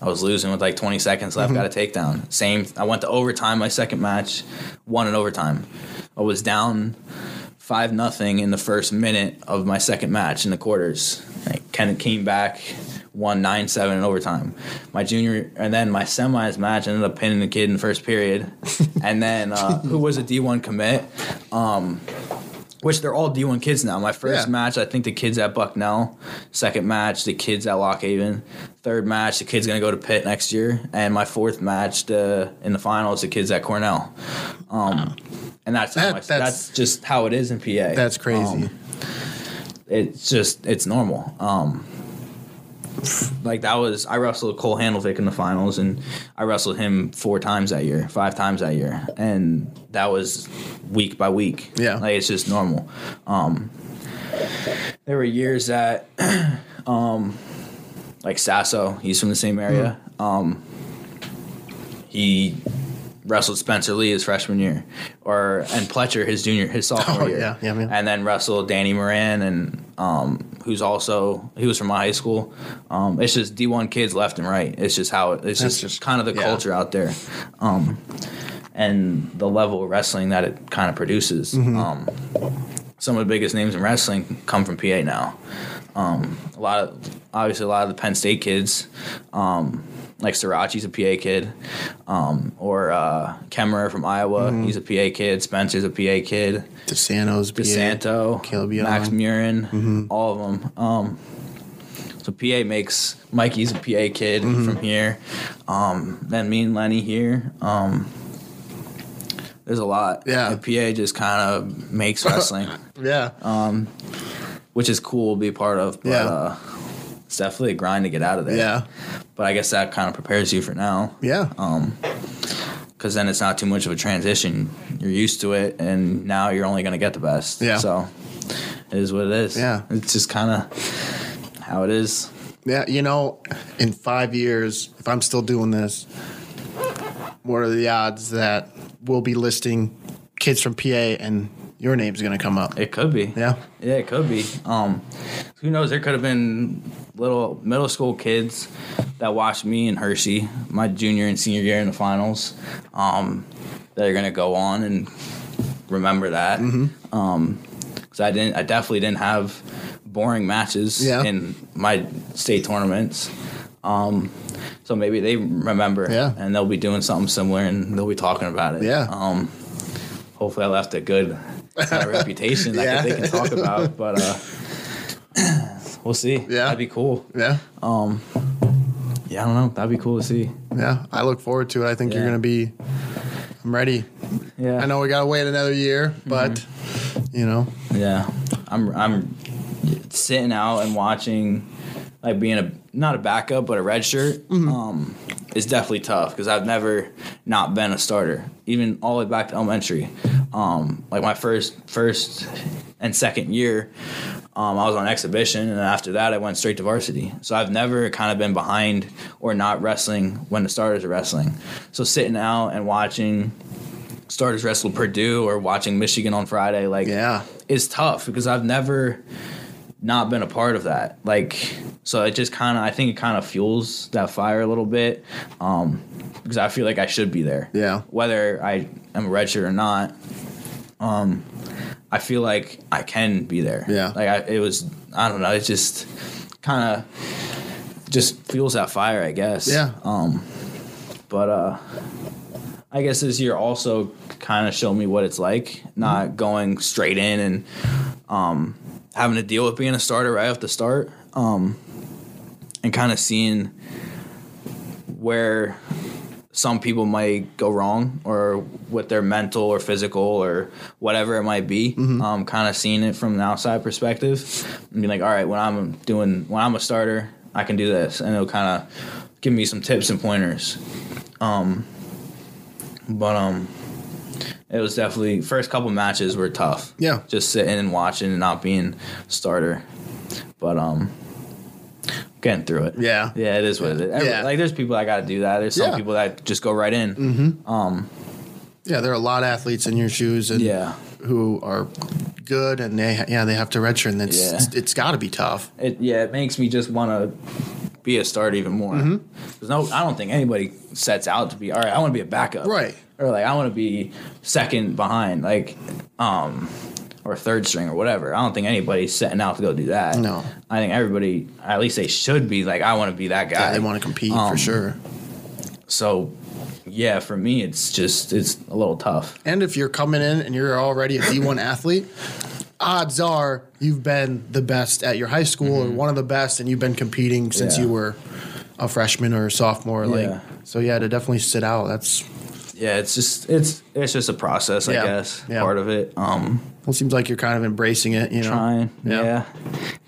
I was losing with like 20 seconds left, got a takedown. I went to overtime my second match, won in overtime. I was down 5-0 in the first minute of my second match in the quarters. I kind of came back, won 9-7 in overtime. My junior, and then my semis match, I ended up pinning the kid in the first period. And then who was a D1 commit, which they're all D1 kids now. My first match, I think the kid's at Bucknell. Second match, the kid's at Lock Haven. Third match, the kid's going to go to Pitt next year. And my fourth match in the finals, the kid's at Cornell. And that's just how it is in PA. That's crazy. It's normal. I wrestled Cole Handelvik in the finals, and I wrestled him 5 times that year, and that was week by week. Yeah, it's just normal. There were years that, Sasso, he's from the same area. Mm-hmm. He wrestled Spencer Lee his freshman year, and Pletcher his sophomore year. Yeah. And then wrestled Danny Moran and. He was from my high school. It's just D1 kids left and right. It's just how it's just kind of the culture out there, and the level of wrestling that it kind of produces. Mm-hmm. Some of the biggest names in wrestling come from PA now. A lot of the Penn State kids, like Sirachi's a PA kid, or Kemmerer from Iowa, he's a PA kid. Spencer's a PA kid. DeSanto, Kelby, Max Murin, all of them. So PA makes Mikey's a PA kid from here. Then me and Lenny here. There's a lot. Yeah, and PA just kind of makes wrestling. Yeah. Which is cool to be part of, but it's definitely a grind to get out of there. Yeah. But I guess that kind of prepares you for now. Yeah. Because then it's not too much of a transition. You're used to it, and now you're only going to get the best. Yeah. So it is what it is. Yeah. It's just kind of how it is. Yeah, in 5 years, if I'm still doing this, what are the odds that we'll be listing kids from PA and – your name's going to come up. It could be. Yeah. Yeah, it could be. Who knows? There could have been little middle school kids that watched me in Hershey my junior and senior year in the finals that are going to go on and remember that. Mm-hmm. Because I definitely didn't have boring matches in my state tournaments. So maybe they remember and they'll be doing something similar and they'll be talking about it. Yeah. Hopefully I left a good reputation that they can talk about, but we'll see. Yeah. That'd be cool. Yeah. I don't know. That'd be cool to see. Yeah, I look forward to it. I think you're going to be – I'm ready. Yeah. I know we got to wait another year, but, Yeah. I'm sitting out and watching, being not a backup but a red shirt. It's definitely tough because I've never not been a starter, even all the way back to elementary. My first and second year, I was on exhibition, and after that I went straight to varsity. So I've never kind of been behind or not wrestling when the starters are wrestling. So sitting out and watching starters wrestle Purdue or watching Michigan on Friday, is tough because I've never not been a part of that. So it just kind of, I think it kind of fuels that fire a little bit because I feel like I should be there. Yeah. Whether I am a redshirt or not, I feel like I can be there. Yeah. I don't know, it just kind of just fuels that fire, I guess. Yeah. But I guess this year also kind of showed me what it's like, not going straight in and having to deal with being a starter right off the start. And kind of seeing where some people might go wrong or with their mental or physical or whatever it might be, kind of seeing it from an outside perspective and being like, all right, when I'm a starter, I can do this. And it'll kind of give me some tips and pointers. But it was definitely, first couple matches were tough. Yeah. Just sitting and watching and not being a starter. But getting through it. Yeah. Yeah, it is what it is. Yeah. Like, there's people that got to do that. There's some people that just go right in. Mm-hmm. Yeah, there are a lot of athletes in your shoes and who are good, and they have to redshirt, and it's got to be tough. It makes me just want to be a starter even more. Mm-hmm. There's I don't think anybody sets out to be, all right, I want to be a backup. Right. Or, like, I want to be second behind, like, or third string or whatever. I don't think anybody's setting out to go do that. No. I think everybody, at least they should be, like, I want to be that guy. Yeah, they want to compete for sure. So... yeah, for me, it's a little tough. And if you're coming in and you're already a D1 athlete, odds are you've been the best at your high school or one of the best, and you've been competing since you were a freshman or a sophomore. Like, so to definitely sit out. That's it's just a process, I guess, part of it. Well, it seems like you're kind of embracing it, you know.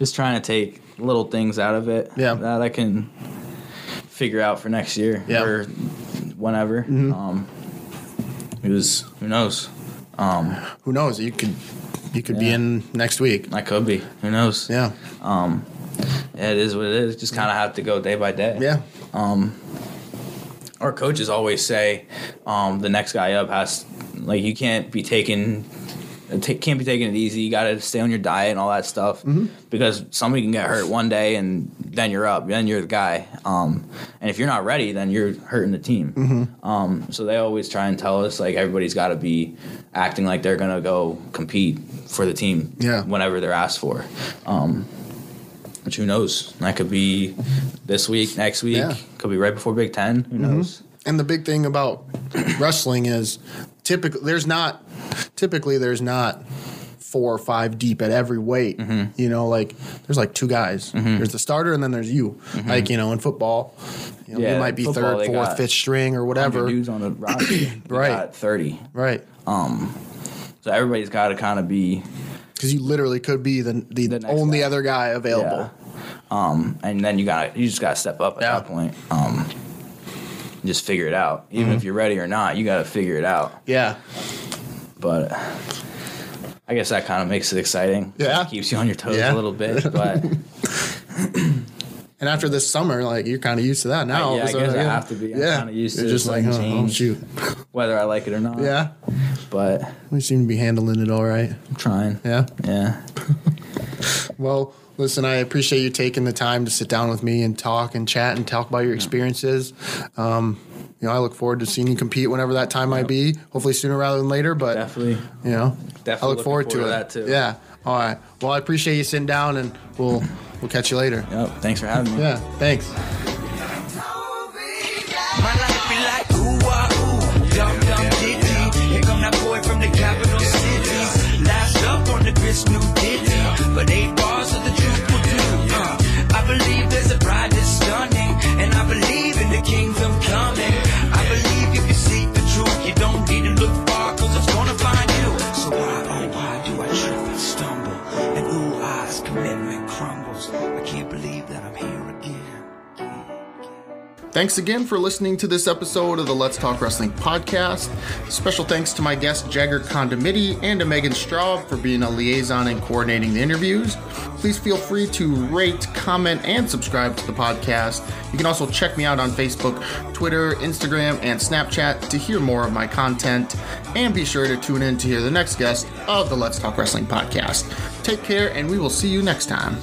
Just trying to take little things out of it that I can figure out for next year. Yeah. Or whenever. Mm-hmm. It was, who knows? Who knows? You could be in next week. I could be. Who knows? Yeah. It is what it is. Just kind of have to go day by day. Yeah. Our coaches always say, the next guy up has, like, you can't be taking it easy. You got to stay on your diet and all that stuff because somebody can get hurt one day and then you're up. Then you're the guy. And if you're not ready, then you're hurting the team. Mm-hmm. So they always try and tell us, like, everybody's got to be acting like they're going to go compete for the team whenever they're asked for. Which who knows? That could be this week, next week. Yeah. Could be right before Big Ten. Who knows? And the big thing about wrestling is Typically, there's not 4 or 5 deep at every weight. Mm-hmm. You know, like, there's like 2 guys. Mm-hmm. There's the starter, and then there's you. Mm-hmm. Like, you know, in football, you know, you might be third, fourth, fifth string or whatever. Dudes on the roster, right? Got 30, right? So everybody's got to kind of be, because you literally could be the only guy. Other guy available. Yeah. And then you just got to step up at that point. Just figure it out. Even if you're ready or not, you got to figure it out. Yeah. But I guess that kind of makes it exciting. Yeah. It keeps you on your toes a little bit. But and after this summer, like, you're kind of used to that now. I guess I have to be. I'm kind of used to it. Just like, oh, shoot. Whether I like it or not. Yeah. But we seem to be handling it all right. I'm trying. Yeah. Yeah. Well, listen, I appreciate you taking the time to sit down with me and talk and chat and talk about your experiences. You know, I look forward to seeing you compete whenever that time might be. Hopefully sooner rather than later, but definitely, you know, I look forward to that too. Yeah. All right. Well, I appreciate you sitting down, and we'll catch you later. Yep. Thanks for having me. Yeah. Thanks. My life be like dumb ditty. Here come that boy from the capital city. Last up on the Grits new ditty, but 8 bars of the truth will do. I believe there's a bride that's stunning, and I believe in the kingdom coming. Thanks again for listening to this episode of the Let's Talk Wrestling Podcast. Special thanks to my guests Jagger Condomitti and to Megan Straub for being a liaison and coordinating the interviews. Please feel free to rate, comment, and subscribe to the podcast. You can also check me out on Facebook, Twitter, Instagram, and Snapchat to hear more of my content. And be sure to tune in to hear the next guest of the Let's Talk Wrestling Podcast. Take care, and we will see you next time.